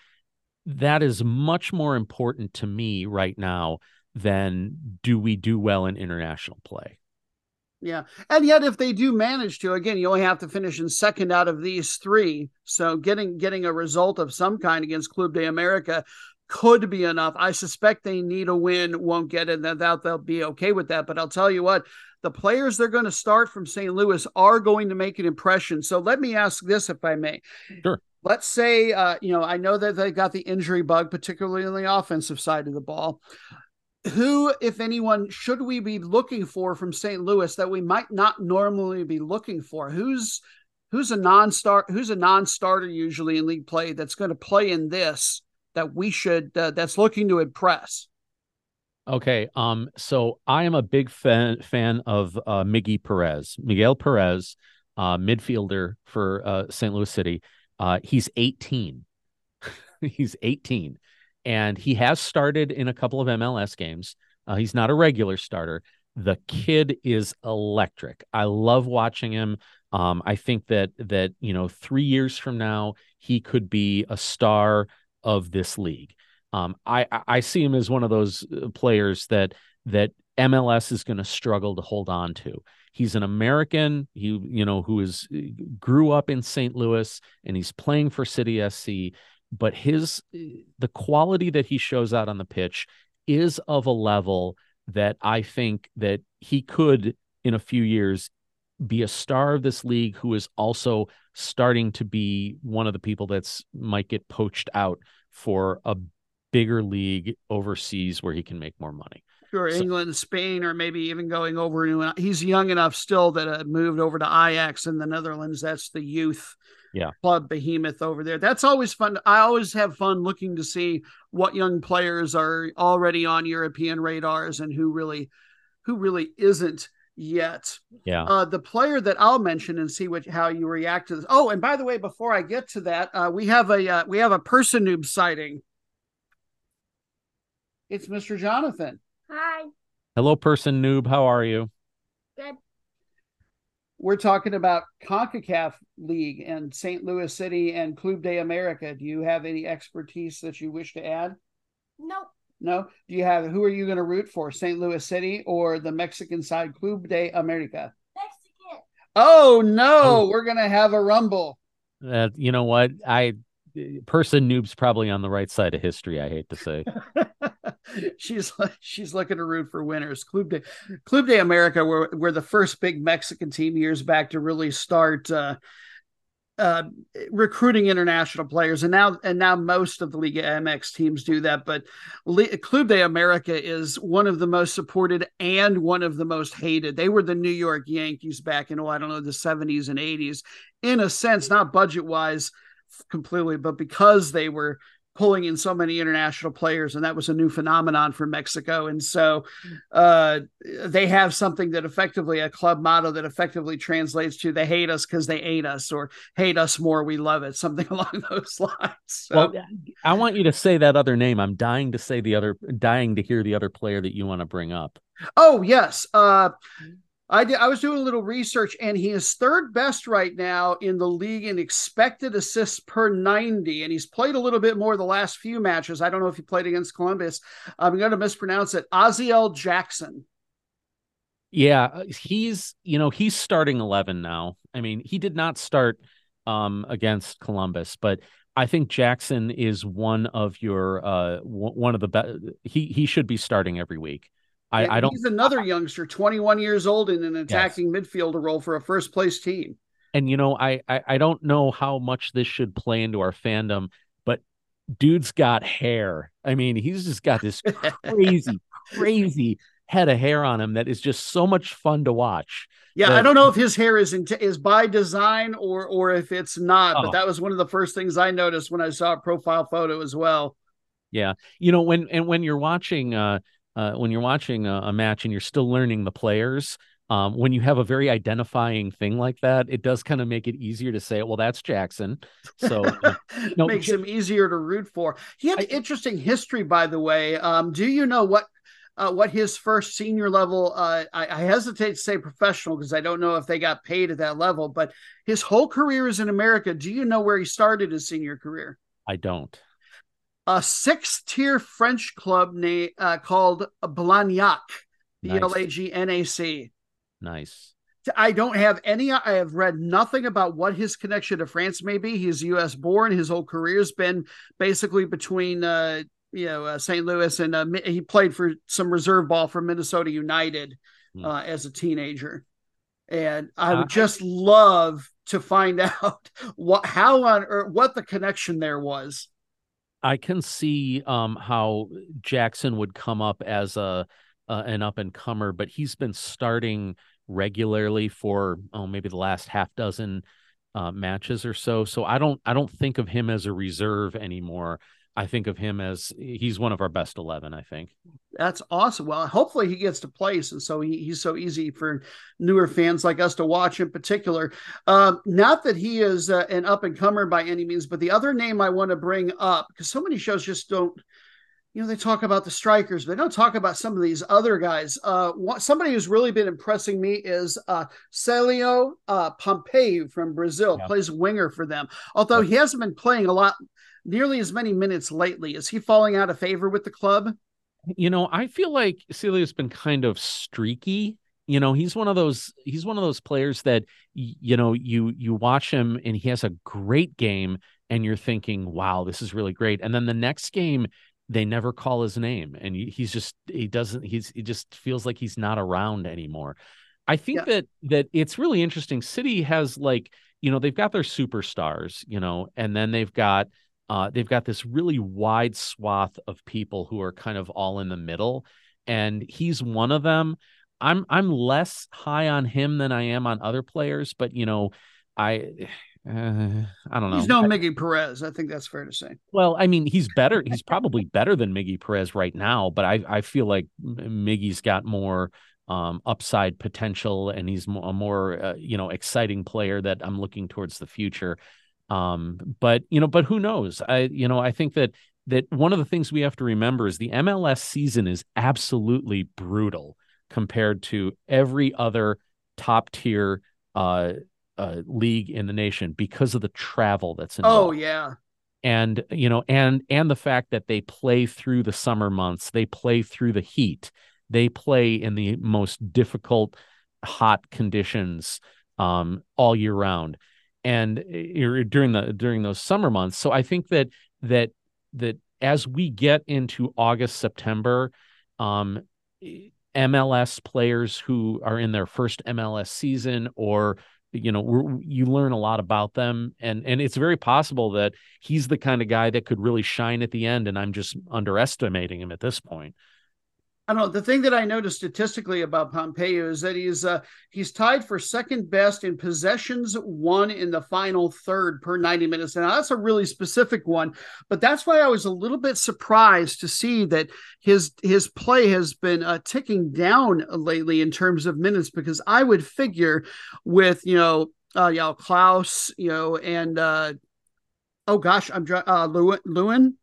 That is much more important to me right now than do we do well in international play? Yeah. And yet if they do manage to, again, you only have to finish in second out of these three. So getting, getting a result of some kind against Club de America could be enough. I suspect they need a win, won't get it, and they'll be okay with that. But I'll tell you what, the players they're going to start from Saint Louis are going to make an impression. So let me ask this, if I may. Sure. Let's say, uh, you know, I know that they got the injury bug, particularly on the offensive side of the ball. Who, if anyone, should we be looking for from Saint Louis that we might not normally be looking for? Who's who's a non-star? Who's a non-starter usually in league play that's going to play in this that we should uh, that's looking to impress? Okay, um, so I am a big fan fan of uh, Miggy Perez, Miguel Perez, uh, midfielder for uh, Saint Louis City. Uh, he's eighteen. He's eighteen. And he has started in a couple of M L S games. Uh, he's not a regular starter. The kid is electric. I love watching him. Um, I think that, that, you know, three years from now, he could be a star of this league. Um, I, I see him as one of those players that, that M L S is going to struggle to hold on to. He's an American, he, you know, who is grew up in Saint Louis, and he's playing for City S C. But his the quality that he shows out on the pitch is of a level that I think that he could, in a few years, be a star of this league, who is also starting to be one of the people that's might get poached out for a bigger league overseas where he can make more money. Sure, so, England, Spain, or maybe even going over. New, he's young enough still that uh, moved over to Ajax in the Netherlands. That's the youth yeah. club behemoth over there. That's always fun. I always have fun looking to see what young players are already on European radars and who really, who really isn't yet. Yeah. Uh, the player that I'll mention and see what how you react to this. Oh, and by the way, before I get to that, uh, we have a uh, we have a person noob sighting. It's Mister Jonathan. Hi. Hello, person noob. How are you? Good. We're talking about CONCACAF League and Saint Louis City and Club de America. Do you have any expertise that you wish to add? No. No? Do you have, who are you going to root for, Saint Louis City or the Mexican side, Club de America? Mexican. Oh, no. Oh. We're going to have a rumble. Uh, you know what? I person noob's probably on the right side of history, I hate to say. She's she's looking to root for winners. Club de Club de America were, were the first big Mexican team years back to really start uh, uh, recruiting international players, and now and now most of the Liga M X teams do that. But Le- Club de America is one of the most supported and one of the most hated. They were the New York Yankees back in oh I don't know the seventies and eighties, in a sense, not budget wise completely, but because they were pulling in so many international players, and that was a new phenomenon for Mexico. And so uh, they have something that effectively, a club motto that effectively translates to they hate us because they ate us, or hate us more, we love it, something along those lines. So, well, I want you to say that other name. I'm dying to say the other, dying to hear the other player that you want to bring up. Oh, yes. Uh, I did, I was doing a little research, and he is third best right now in the league in expected assists per ninety, and he's played a little bit more the last few matches. I don't know if he played against Columbus. I'm going to mispronounce it. Aziel Jackson. Yeah, he's, you know, he's starting eleven now. I mean, he did not start um, against Columbus, but I think Jackson is one of your uh, one of the best. He he should be starting every week. I, I don't, he's another youngster, twenty-one years old, in an attacking yes. midfielder role for a first place team. And, you know, I, I, I don't know how much this should play into our fandom, but dude's got hair. I mean, he's just got this crazy, crazy head of hair on him that is just so much fun to watch. Yeah. That, I don't know if his hair is in t- is by design or, or if it's not, oh. but that was one of the first things I noticed when I saw a profile photo as well. Yeah. You know, when, and when you're watching, uh, Uh, when you're watching a, a match and you're still learning the players, um, when you have a very identifying thing like that, it does kind of make it easier to say, well, that's Jackson. So uh, no, makes him easier to root for. He had an I, interesting history, by the way. Um, do you know what uh, what his first senior level? Uh, I, I hesitate to say professional because I don't know if they got paid at that level, but his whole career is in America. Do you know where he started his senior career? I don't. A six-tier French club na- uh, called Blagnac, B L A G N A C. Nice. I don't have any. I have read nothing about what his connection to France may be. He's U S born. His whole career has been basically between uh, you know, uh, Saint Louis, and uh, he played for some reserve ball for Minnesota United uh, mm. as a teenager. And I would uh, just love to find out what, how on earth, what the connection there was. I can see um, how Jackson would come up as a uh, an up and comer, but he's been starting regularly for oh maybe the last half dozen uh, matches or so. So I don't I don't think of him as a reserve anymore. I think of him as he's one of our best eleven, I think. That's awesome. Well, hopefully he gets to place. And so he, he's so easy for newer fans like us to watch in particular. Um, not that he is uh, an up and comer by any means, but the other name I want to bring up, because so many shows just don't, you know, they talk about the strikers, but they don't talk about some of these other guys. Uh, what, somebody who's really been impressing me is uh, Celio uh, Pompeu from Brazil, yeah. plays winger for them. Although he hasn't been playing a lot, nearly as many minutes lately. Is he falling out of favor with the club? You know, I feel like Celio's been kind of streaky. You know, he's one of those, he's one of those players that, you know, you, you watch him and he has a great game and you're thinking, wow, this is really great. And then the next game, they never call his name. And he's just, he doesn't, he's, he just feels like he's not around anymore. I think yeah. that, that it's really interesting. City has like, you know, they've got their superstars, you know, and then they've got, Uh, they've got this really wide swath of people who are kind of all in the middle, and he's one of them. I'm I'm less high on him than I am on other players, but you know, I uh, I don't know. He's no I, Miggy Perez. I think that's fair to say. Well, I mean, he's better. He's probably better than Miggy Perez right now, but I I feel like Miggy's got more um, upside potential, and he's a more uh, you know exciting player that I'm looking towards the future. Um, but, you know, but who knows? I, you know, I think that, that one of the things we have to remember is the M L S season is absolutely brutal compared to every other top tier, uh, uh, league in the nation because of the travel that's involved. Oh yeah. And, you know, and, and the fact that they play through the summer months, they play through the heat, they play in the most difficult, hot conditions, um, all year round. And during the during those summer months. So I think that that that as we get into August, September, um, M L S players who are in their first M L S season, or, you know, we're, you learn a lot about them. And and it's very possible that he's the kind of guy that could really shine at the end. And I'm just underestimating him at this point. I don't know. The thing that I noticed statistically about Pompeu is that he's uh, he's tied for second best in possessions won in the final third per ninety minutes. Now, that's a really specific one, but that's why I was a little bit surprised to see that his his play has been uh, ticking down lately in terms of minutes, because I would figure with, you know, uh, you know, Klaus, you know, and, uh, oh gosh, I'm uh, Lewin.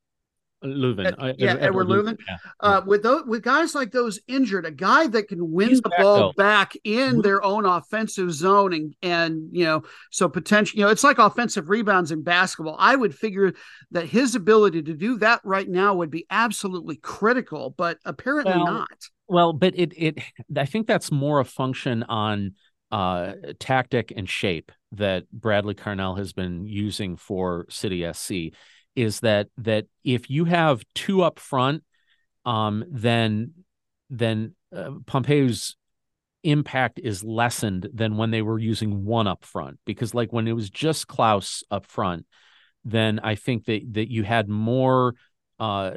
Leuven. Uh, yeah, Edward, Edward Leuven. Yeah. Uh, with those, with guys like those injured, a guy that can win He's the back, ball though. back in their own offensive zone, and, and you know, so potentially, you know, it's like offensive rebounds in basketball. I would figure that his ability to do that right now would be absolutely critical, but apparently well, not. Well, but it, it, I think that's more a function on uh, tactic and shape that Bradley Carnell has been using for City S C. Is that that if you have two up front, um, then then uh, Pompeu's impact is lessened than when they were using one up front. Because like when it was just Klaus up front, then I think that that you had more uh,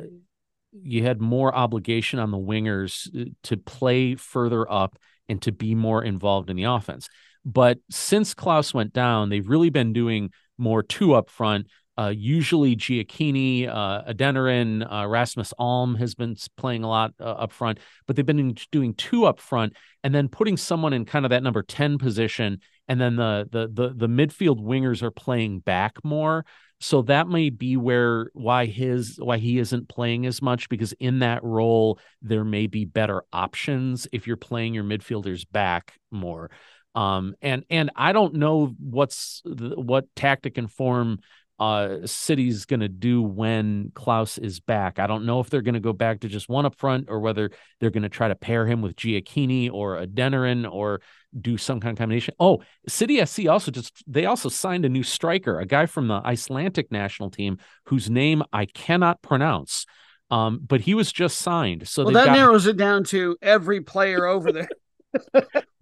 you had more obligation on the wingers to play further up and to be more involved in the offense. But since Klaus went down, they've really been doing more two up front. Uh, usually Giacchini, uh, Adeniran, uh, Rasmus Alm has been playing a lot uh, up front, but they've been doing two up front and then putting someone in kind of that number ten position. And then the, the, the, the midfield wingers are playing back more. So that may be where, why his, why he isn't playing as much, because in that role, there may be better options if you're playing your midfielders back more. Um, and, and I don't know what's the, what tactic and form Uh, City's going to do when Klaus is back. I don't know if they're going to go back to just one up front, or whether they're going to try to pair him with Giacchini or Adeniran, or do some kind of combination. Oh, City S C also just, they also signed a new striker, a guy from the Icelandic national team whose name I cannot pronounce. Um, but he was just signed. So well, that got... narrows it down to every player over there.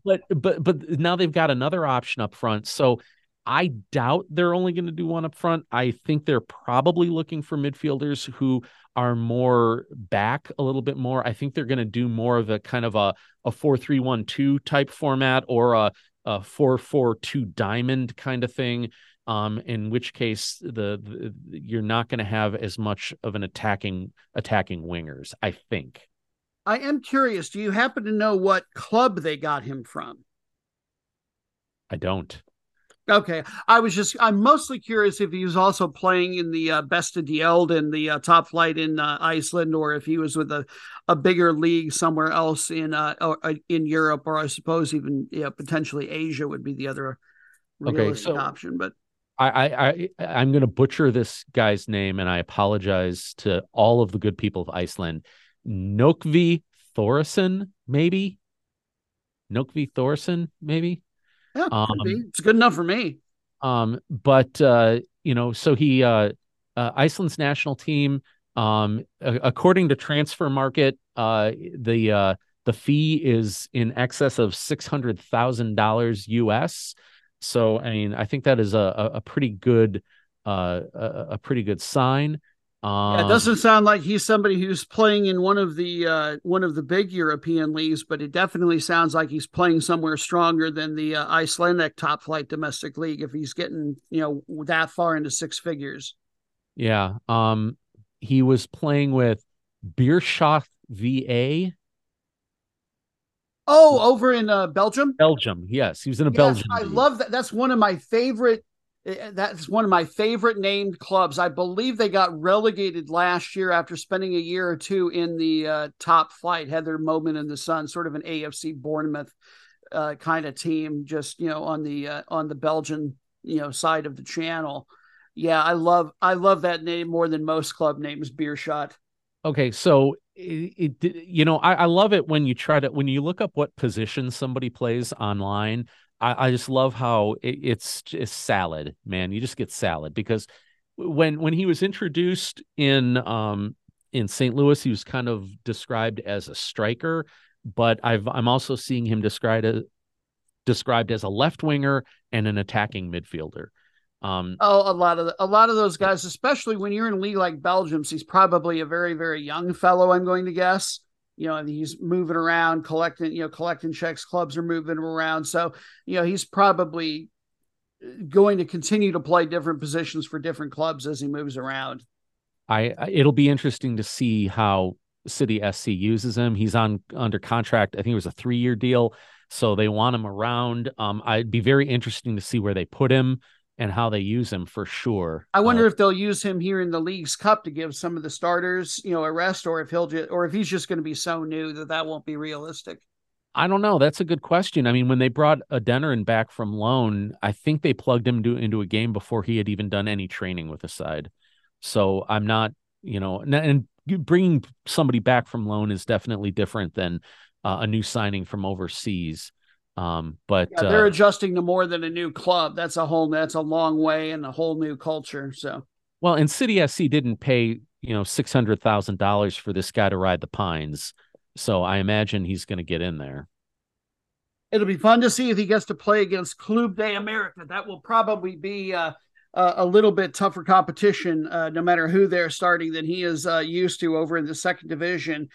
But but but now they've got another option up front. So I doubt they're only going to do one up front. I think they're probably looking for midfielders who are more back a little bit more. I think they're going to do more of a kind of a, a four three one two type format or a, a four four two diamond kind of thing. Um, in which case the, the you're not going to have as much of an attacking attacking wingers, I think. I am curious. Do you happen to know what club they got him from? I don't. Okay. I was just, I'm mostly curious if he was also playing in the uh, Besta D L in the uh, top flight in uh, Iceland, or if he was with a, a bigger league somewhere else in, uh, or, uh, in Europe, or I suppose even you know, potentially Asia would be the other realistic okay, so option. But I, I, I, I'm going to butcher this guy's name, and I apologize to all of the good people of Iceland. Nokvi Thorason, maybe? Nokvi Thorason, maybe? Yeah, um, it's good enough for me. Um, but, uh, you know, so he, uh, uh, Iceland's national team, um, a- according to Transfer Market, uh, the uh, the fee is in excess of six hundred thousand dollars U S. So, I mean, I think that is a, a pretty good, uh, a, a pretty good sign. Um, yeah, it doesn't sound like he's somebody who's playing in one of the uh, one of the big European leagues, but it definitely sounds like he's playing somewhere stronger than the uh, Icelandic top flight domestic league. If he's getting, you know, that far into six figures. Yeah. Um, he was playing with Beerschot V A. Oh, over in uh, Belgium. Belgium. Yes. He was in a yes, Belgium. I league. love that. That's one of my favorite. That's one of my favorite named clubs. I believe they got relegated last year after spending a year or two in the uh, top flight, had their moment in the sun, sort of an A F C Bournemouth uh, kind of team, just, you know, on the, uh, on the Belgian, you know, side of the channel. Yeah. I love, I love that name more than most club names, Beerschot. Okay. So it, it you know, I, I love it when you try to, when you look up what position somebody plays online, I, I just love how it, it's it's salad, man. You just get salad because when when he was introduced in um in Saint Louis, he was kind of described as a striker, but I've I'm also seeing him described as described as a left winger and an attacking midfielder. Um, oh, a lot of the, a lot of those guys, especially when you're in a league like Belgium's, he's probably a very very young fellow. I'm going to guess. You know, he's moving around, collecting, you know, collecting checks. Clubs are moving him around. So, you know, he's probably going to continue to play different positions for different clubs as he moves around. I, it'll be interesting to see how City S C uses him. He's on under contract. I think it was a three-year deal. So they want him around. Um, I'd be very interesting to see where they put him and how they use him for sure. I wonder uh, if they'll use him here in the League's Cup to give some of the starters, you know, a rest, or if he'll just, or if he's just going to be so new that that won't be realistic. I don't know. That's a good question. I mean, when they brought Adeniran back from loan, I think they plugged him to, into a game before he had even done any training with the side. So I'm not, you know, and bringing somebody back from loan is definitely different than uh, a new signing from overseas. Um, but yeah, they're uh, adjusting to more than a new club. That's a whole, that's a long way and a whole new culture. So, well, and City S C didn't pay, you know, six hundred thousand dollars for this guy to ride the pines. So I imagine he's going to get in there. It'll be fun to see if he gets to play against Club de America. That will probably be uh, uh, a little bit tougher competition, uh, no matter who they're starting than he is uh, used to over in the second division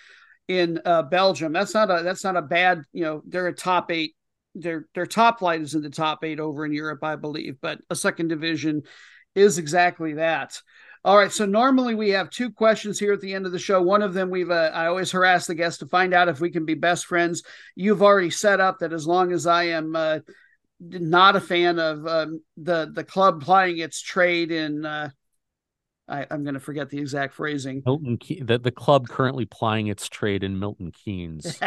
in uh, Belgium. That's not a, that's not a bad, you know, they're a top eight. Their their top flight is in the top eight over in Europe, I believe, but a second division is exactly that. All right, so normally we have two questions here at the end of the show. One of them we've uh, I always harass the guests to find out if we can be best friends. You've already set up that as long as I am uh, not a fan of um, the the club plying its trade in uh, I, I'm going to forget the exact phrasing. Milton Ke- the, the club currently plying its trade in Milton Keynes.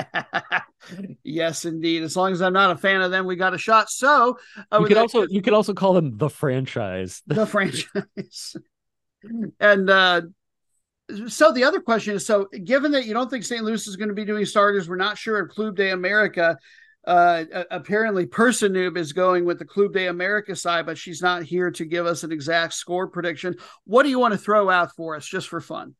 Yes, indeed. As long as I'm not a fan of them, we got a shot. So uh, you could also to- you could also call them the franchise. The franchise. And uh, so the other question is: so given that you don't think Saint Louis is going to be doing starters, we're not sure if Club de America. Uh, apparently Person Noob is going with the Club de America side, but she's not here to give us an exact score prediction. What do you want to throw out for us just for fun?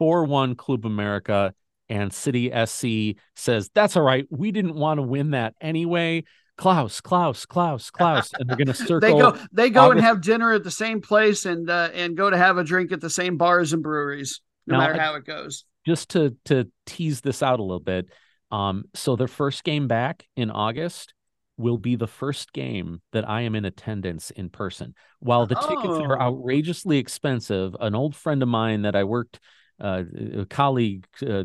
four one Club America, and City S C says, that's all right, we didn't want to win that anyway. Klaus, Klaus, Klaus, Klaus, and they're going to circle. they go, they go August. and have dinner at the same place, and uh, and go to have a drink at the same bars and breweries, no now, matter how it goes. Just to to tease this out a little bit, um, so their first game back in August will be the first game that I am in attendance in person. While the tickets oh. are outrageously expensive, an old friend of mine that I worked, uh, a colleague, uh,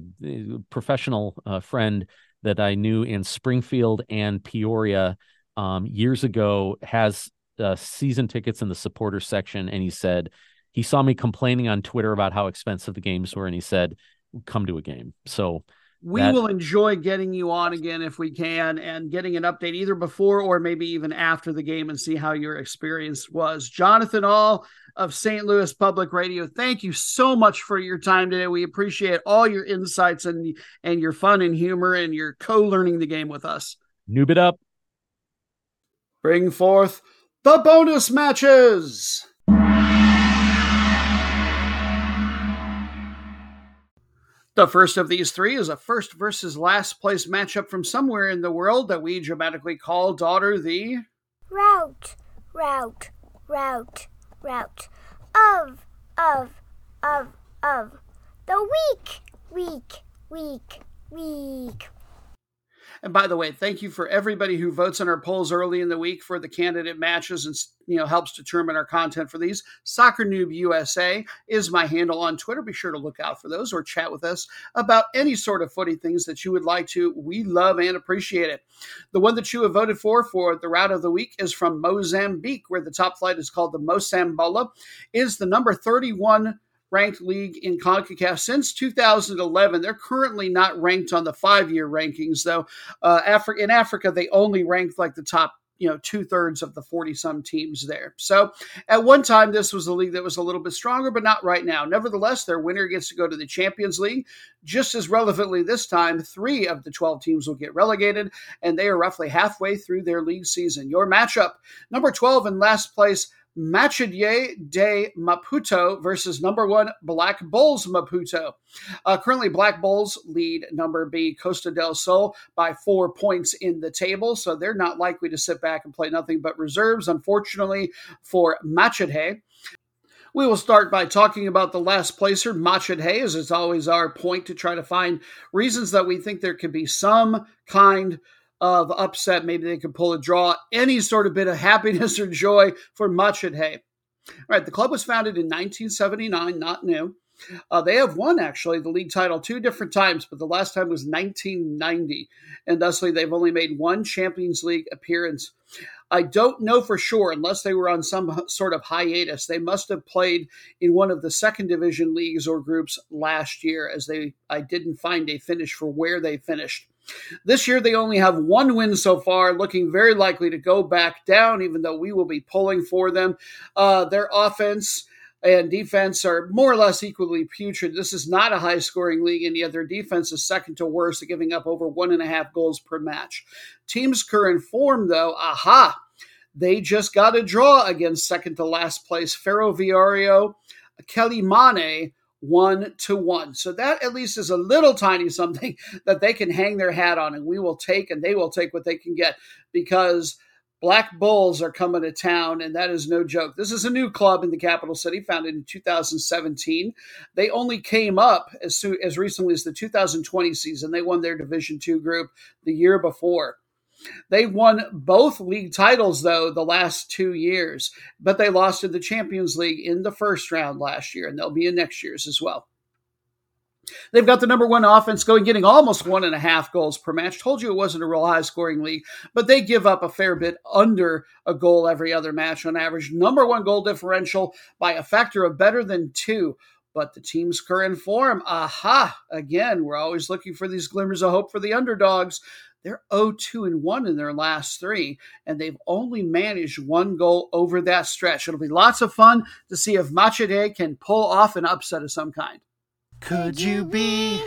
professional uh, friend that I knew in Springfield and Peoria um, years ago, has uh, season tickets in the supporter section. And he said, he saw me complaining on Twitter about how expensive the games were. And he said, come to a game. So we that... will enjoy getting you on again if we can, and getting an update either before or maybe even after the game, and see how your experience was. Jonathan Ahl of Saint Louis Public Radio, thank you so much for your time today. We appreciate all your insights and and your fun and humor and your co-learning the game with us. Noob it up. Bring forth the bonus matches. The first of these three is a first versus last place matchup from somewhere in the world that we dramatically call, daughter, the... Route, route, route, route, of, of, of, of, the week, week, week, week. And by the way, thank you for everybody who votes on our polls early in the week for the candidate matches and, you know, helps determine our content for these. Soccer Noob U S A is my handle on Twitter. Be sure to look out for those, or chat with us about any sort of footy things that you would like to. We love and appreciate it. The one that you have voted for for the route of the week is from Mozambique, where the top flight is called the Mosambola. Is the number thirty-one ranked league in CONCACAF since two thousand eleven. They're currently not ranked on the five-year rankings, though. Uh, Afri- in Africa, they only ranked like the top, you know, two-thirds of the forty-some teams there. So at one time, this was a league that was a little bit stronger, but not right now. Nevertheless, their winner gets to go to the Champions League. Just as relevantly this time, three of the twelve teams will get relegated, and they are roughly halfway through their league season. Your matchup, number twelve in last place, Machadier de Maputo versus number one Black Bulls Maputo. Uh, currently, Black Bulls lead number B Costa del Sol by four points in the table, so they're not likely to sit back and play nothing but reserves, unfortunately, for Machadier. We will start by talking about the last placer, Machadier, as it's always our point to try to find reasons that we think there could be some kind of upset. Maybe they could pull a draw, any sort of bit of happiness or joy for Machadier. All right, the club was founded in nineteen seventy-nine, not new. Uh, they have won, actually, the league title two different times, but the last time was nineteen ninety, and thusly they've only made one Champions League appearance. I don't know for sure, unless they were on some sort of hiatus. They must have played in one of the second division leagues or groups last year, as they I didn't find a finish for where they finished. This year, they only have one win so far, looking very likely to go back down, even though we will be pulling for them. Uh, their offense and defense are more or less equally putrid. This is not a high-scoring league, and yet their defense is second to worst, giving up over one and a half goals per match. Team's current form, though, aha, they just got a draw against second-to-last place Ferroviario Calimane, one to one. So that at least is a little tiny something that they can hang their hat on, and we will take, and they will take what they can get, because Black Bulls are coming to town, and that is no joke. This is a new club in the capital city, founded in two thousand seventeen. They only came up as soon, as recently as the two thousand twenty season. They won their Division two group the year before. They won both league titles, though, the last two years, but they lost to the Champions League in the first round last year, and they'll be in next year's as well. They've got the number one offense going, getting almost one and a half goals per match. Told you it wasn't a real high-scoring league, but they give up a fair bit under a goal every other match on average. Number one goal differential by a factor of better than two. But the team's current form, aha, again, we're always looking for these glimmers of hope for the underdogs. They're oh two and one in their last three, and they've only managed one goal over that stretch. It'll be lots of fun to see if Machadier can pull off an upset of some kind. Could you be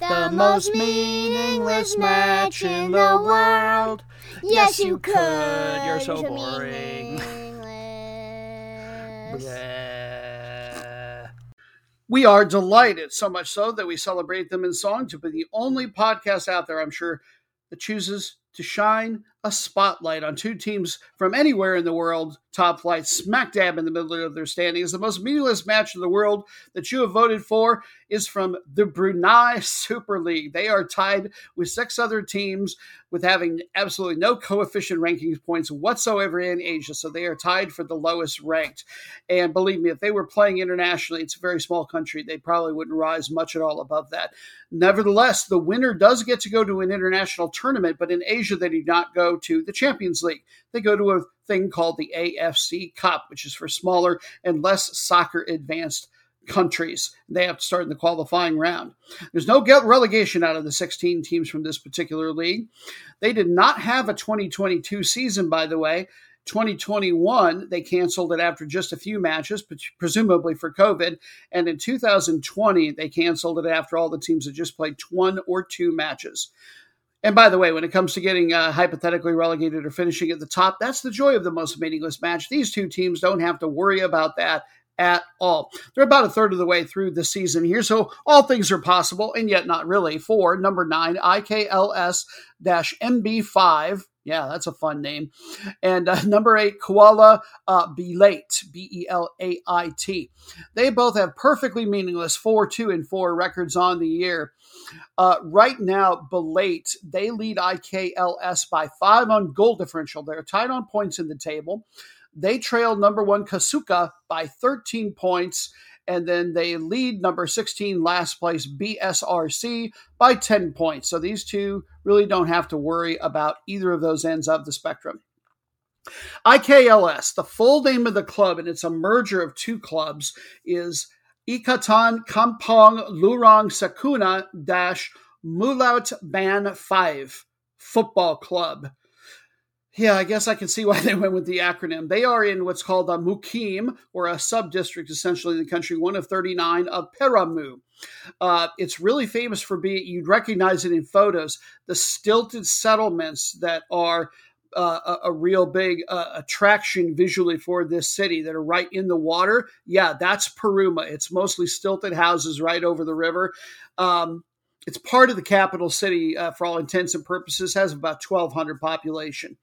the most meaningless match in the world? Yes, you could. You're so boring. We are delighted, so much so that we celebrate them in song, to be the only podcast out there, I'm sure, that chooses to shine a spotlight on two teams from anywhere in the world, top flight, smack dab in the middle of their standings. The most meaningless match in the world that you have voted for is from the Brunei Super League. They are tied with six other teams with having absolutely no coefficient ranking points whatsoever in Asia, so they are tied for the lowest ranked. And believe me, if they were playing internationally, it's a very small country, they probably wouldn't rise much at all above that. Nevertheless, the winner does get to go to an international tournament, but in Asia they do not go to the Champions League. They go to a thing called the A F C Cup, which is for smaller and less soccer advanced countries. They have to start in the qualifying round. There's no relegation out of the sixteen teams from this particular league. They did not have a twenty twenty-two season, by the way. twenty twenty-one, they canceled it after just a few matches, presumably for COVID. And in two thousand twenty, they canceled it after all the teams had just played one or two matches. And by the way, when it comes to getting uh, hypothetically relegated or finishing at the top, that's the joy of the most meaningless match. These two teams don't have to worry about that at all. They're about a third of the way through the season here, so all things are possible, and yet not really, for number nine, I K L S M B five. Yeah, that's a fun name. And uh, number eight, Kuala uh, Belait, B E L A I T. They both have perfectly meaningless four two and four records on the year. Uh, right now, Belait, they lead I K L S by five on goal differential. They're tied on points in the table. They trail number one, Kasuka, by thirteen points. And then they lead number sixteen, last place, B S R C, by ten points. So these two really don't have to worry about either of those ends of the spectrum. I K L S, the full name of the club, and it's a merger of two clubs, is Ikatan Kampong Lurong Sakuna-Mulaut Ban five Football Club. Yeah, I guess I can see why they went with the acronym. They are in what's called a mukim, or a sub-district, essentially, in the country, one of thirty-nine of Peramu. Uh, it's really famous for being, you'd recognize it in photos, the stilted settlements that are uh, a, a real big uh, attraction visually for this city that are right in the water. Yeah, that's Peruma. It's mostly stilted houses right over the river. Um, it's part of the capital city, uh, for all intents and purposes, has about twelve hundred population.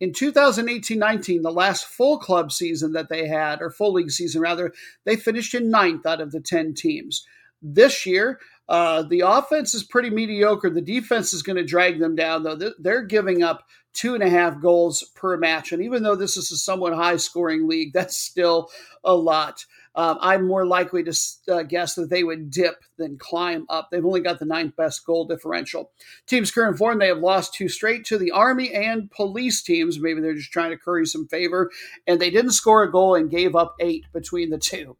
In two thousand eighteen nineteen, the last full club season that they had, or full league season rather, they finished in ninth out of the ten teams. This year, uh, the offense is pretty mediocre. The defense is going to drag them down, though. They're giving up two and a half goals per match. And even though this is a somewhat high-scoring league, that's still a lot. Um, I'm more likely to uh, guess that they would dip than climb up. They've only got the ninth best goal differential. Team's current form, they have lost two straight to the Army and Police teams. Maybe they're just trying to curry some favor. And they didn't score a goal and gave up eight between the two.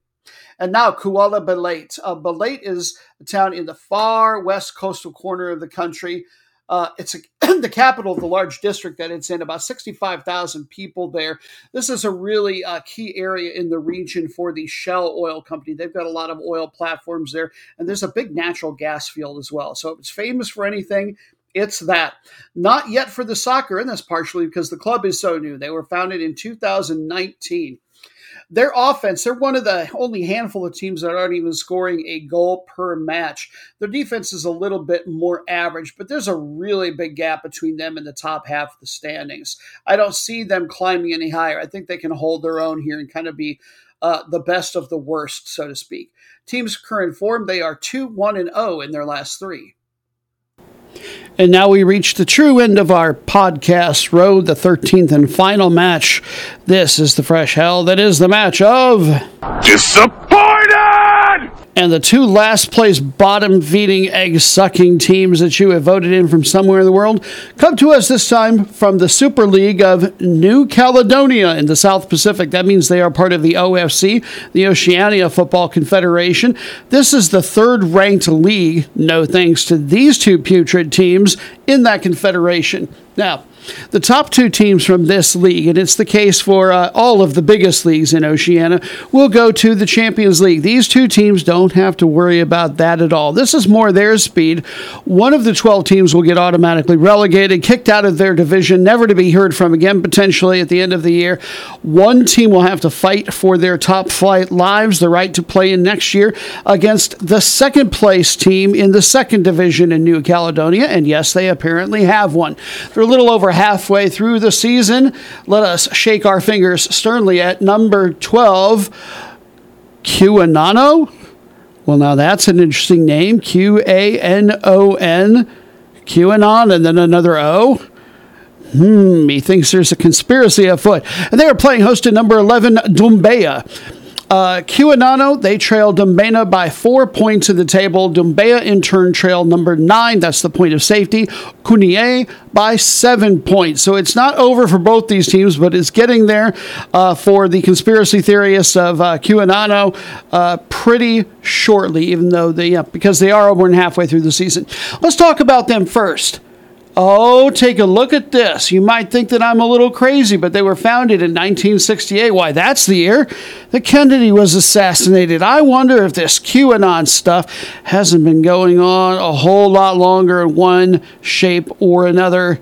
And now Kuala Belait. Uh, Belait is a town in the far west coastal corner of the country. Uh, it's a, the capital of the large district that it's in, about sixty-five thousand people there. This is a really uh, key area in the region for the Shell Oil Company. They've got a lot of oil platforms there, and there's a big natural gas field as well. So if it's famous for anything, it's that. Not yet for the soccer, and that's partially because the club is so new. They were founded in two thousand nineteen. Their offense, they're one of the only handful of teams that aren't even scoring a goal per match. Their defense is a little bit more average, but there's a really big gap between them and the top half of the standings. I don't see them climbing any higher. I think they can hold their own here and kind of be uh, the best of the worst, so to speak. Team's current form, they are two one and oh in their last three. And now we reach the true end of our podcast road, the thirteenth and final match. This is the fresh hell that is the match of disappointed! And the two last place bottom-feeding, egg-sucking teams that you have voted in from somewhere in the world come to us this time from the Super League of New Caledonia in the South Pacific. That means they are part of the O F C, the Oceania Football Confederation. This is the third-ranked league, no thanks to these two putrid teams, in that confederation. Now, the top two teams from this league, and it's the case for uh, all of the biggest leagues in Oceania, will go to the Champions League. These two teams don't have to worry about that at all. This is more their speed. One of the twelve teams will get automatically relegated, kicked out of their division, never to be heard from again, potentially at the end of the year. One team will have to fight for their top flight lives, the right to play in next year, against the second place team in the second division in New Caledonia, and yes, they apparently have one. They're a little over halfway through the season. Let us shake our fingers sternly at number twelve, Qanano. Well, now that's an interesting name. Q A N O N. Qanon and then another O. Hmm, he thinks there's a conspiracy afoot. And they are playing host to number eleven, Dumbéa. Uh, Qanano, they trail Dumbéa by four points in the table. Dumbéa, in turn, trail number nine. That's the point of safety. Kunie by seven points. So it's not over for both these teams, but it's getting there uh, for the conspiracy theorists of uh, Qanano uh, pretty shortly, even though they, yeah, because they are over and halfway through the season. Let's talk about them first. Oh, take a look at this. You might think that I'm a little crazy, but they were founded in nineteen sixty-eight. Why, that's the year that Kennedy was assassinated. I wonder if this QAnon stuff hasn't been going on a whole lot longer in one shape or another.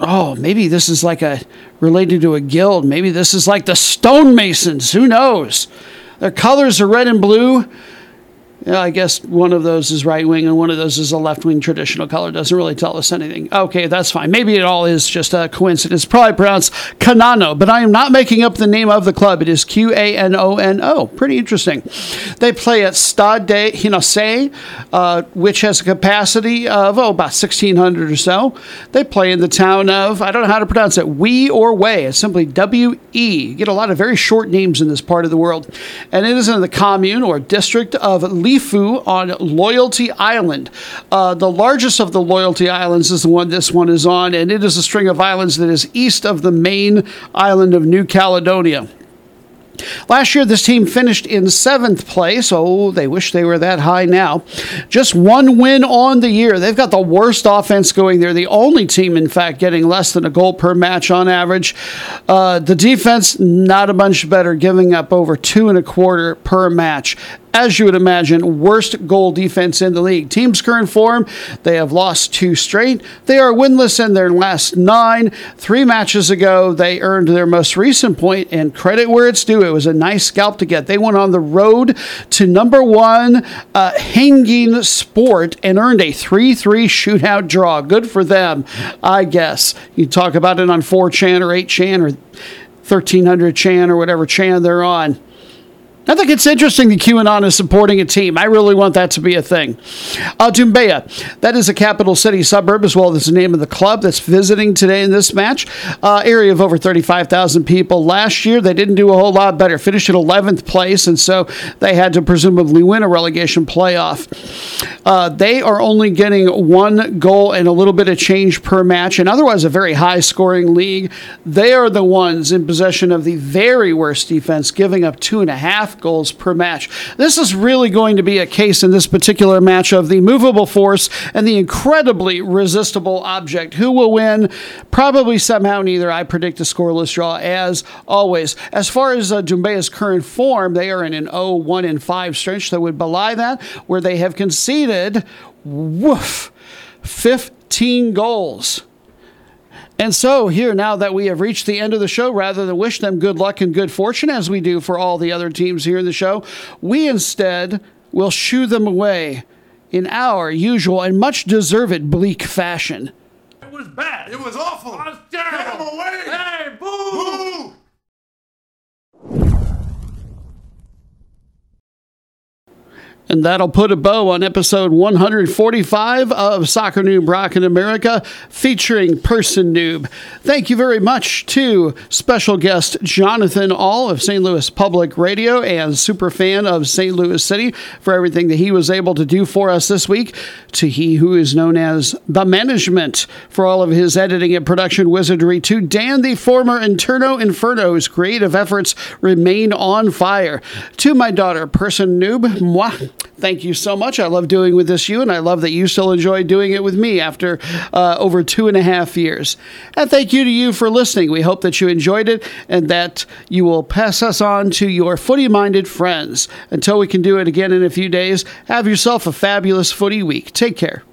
Oh, maybe this is like a related to a guild. Maybe this is like the Stonemasons. Who knows? Their colors are red and blue. Yeah, I guess one of those is right-wing and one of those is a left-wing traditional color. Doesn't really tell us anything. Okay, that's fine. Maybe it all is just a coincidence. Probably pronounced Qanano, but I am not making up the name of the club. It is Q A N O N O. Pretty interesting. They play at Stade Hinossé, uh, which has a capacity of, oh, about sixteen hundred or so. They play in the town of, I don't know how to pronounce it, We or Way. It's simply W E. You get a lot of very short names in this part of the world. And it is in the commune or district of Lifu on Loyalty Island. Uh, the largest of the Loyalty Islands is the one this one is on, and it is a string of islands that is east of the main island of New Caledonia. Last year, this team finished in seventh place. Oh, they wish they were that high now. Just one win on the year. They've got the worst offense going. They're the only team, in fact, getting less than a goal per match on average. Uh, the defense, not a bunch better, giving up over two and a quarter per match. As you would imagine, worst goal defense in the league. Team's current form, they have lost two straight. They are winless in their last nine. Three matches ago, they earned their most recent point, and credit where it's due. It was a nice scalp to get. They went on the road to number one, uh, Hanging Sport, and earned a three three shootout draw. Good for them, I guess. You talk about it on four chan or eight chan or thirteen hundred chan or whatever chan they're on. I think it's interesting that QAnon is supporting a team. I really want that to be a thing. Uh, Dumbéa, that is a capital city suburb as well as the name of the club that's visiting today in this match. Uh, area of over thirty-five thousand people. Last year, they didn't do a whole lot better. Finished in eleventh place, and so they had to presumably win a relegation playoff. Uh, they are only getting one goal and a little bit of change per match, and otherwise a very high-scoring league. They are the ones in possession of the very worst defense, giving up two and a half goals per match. This is really going to be a case in this particular match of the movable force and the incredibly resistible object. Who will win? Probably somehow neither. I predict a scoreless draw as always. As far as uh, Dumbea's current form, they are in an oh one and five stretch that would belie that, where they have conceded, woof, fifteen goals. And so here, now that we have reached the end of the show, rather than wish them good luck and good fortune, as we do for all the other teams here in the show, we instead will shoo them away in our usual and much deserved bleak fashion. It was bad. It was awful. I was terrible. Get them away. Hey, boo. Boo. And that'll put a bow on episode one forty-five of Soccer Noob Rockin' America, featuring Person Noob. Thank you very much to special guest Jonathan Ahl of Saint Louis Public Radio and super fan of Saint Louis City for everything that he was able to do for us this week. To he who is known as The Management for all of his editing and production wizardry. To Dan, the former Interno Inferno, whose creative efforts remain on fire. To my daughter, Person Noob, moi. thank you so much. I love doing with this you, and I love that you still enjoy doing it with me after uh, over two and a half years. And thank you to you for listening. We hope that you enjoyed it and that you will pass us on to your footy-minded friends. Until we can do it again in a few days, have yourself a fabulous footy week. Take care.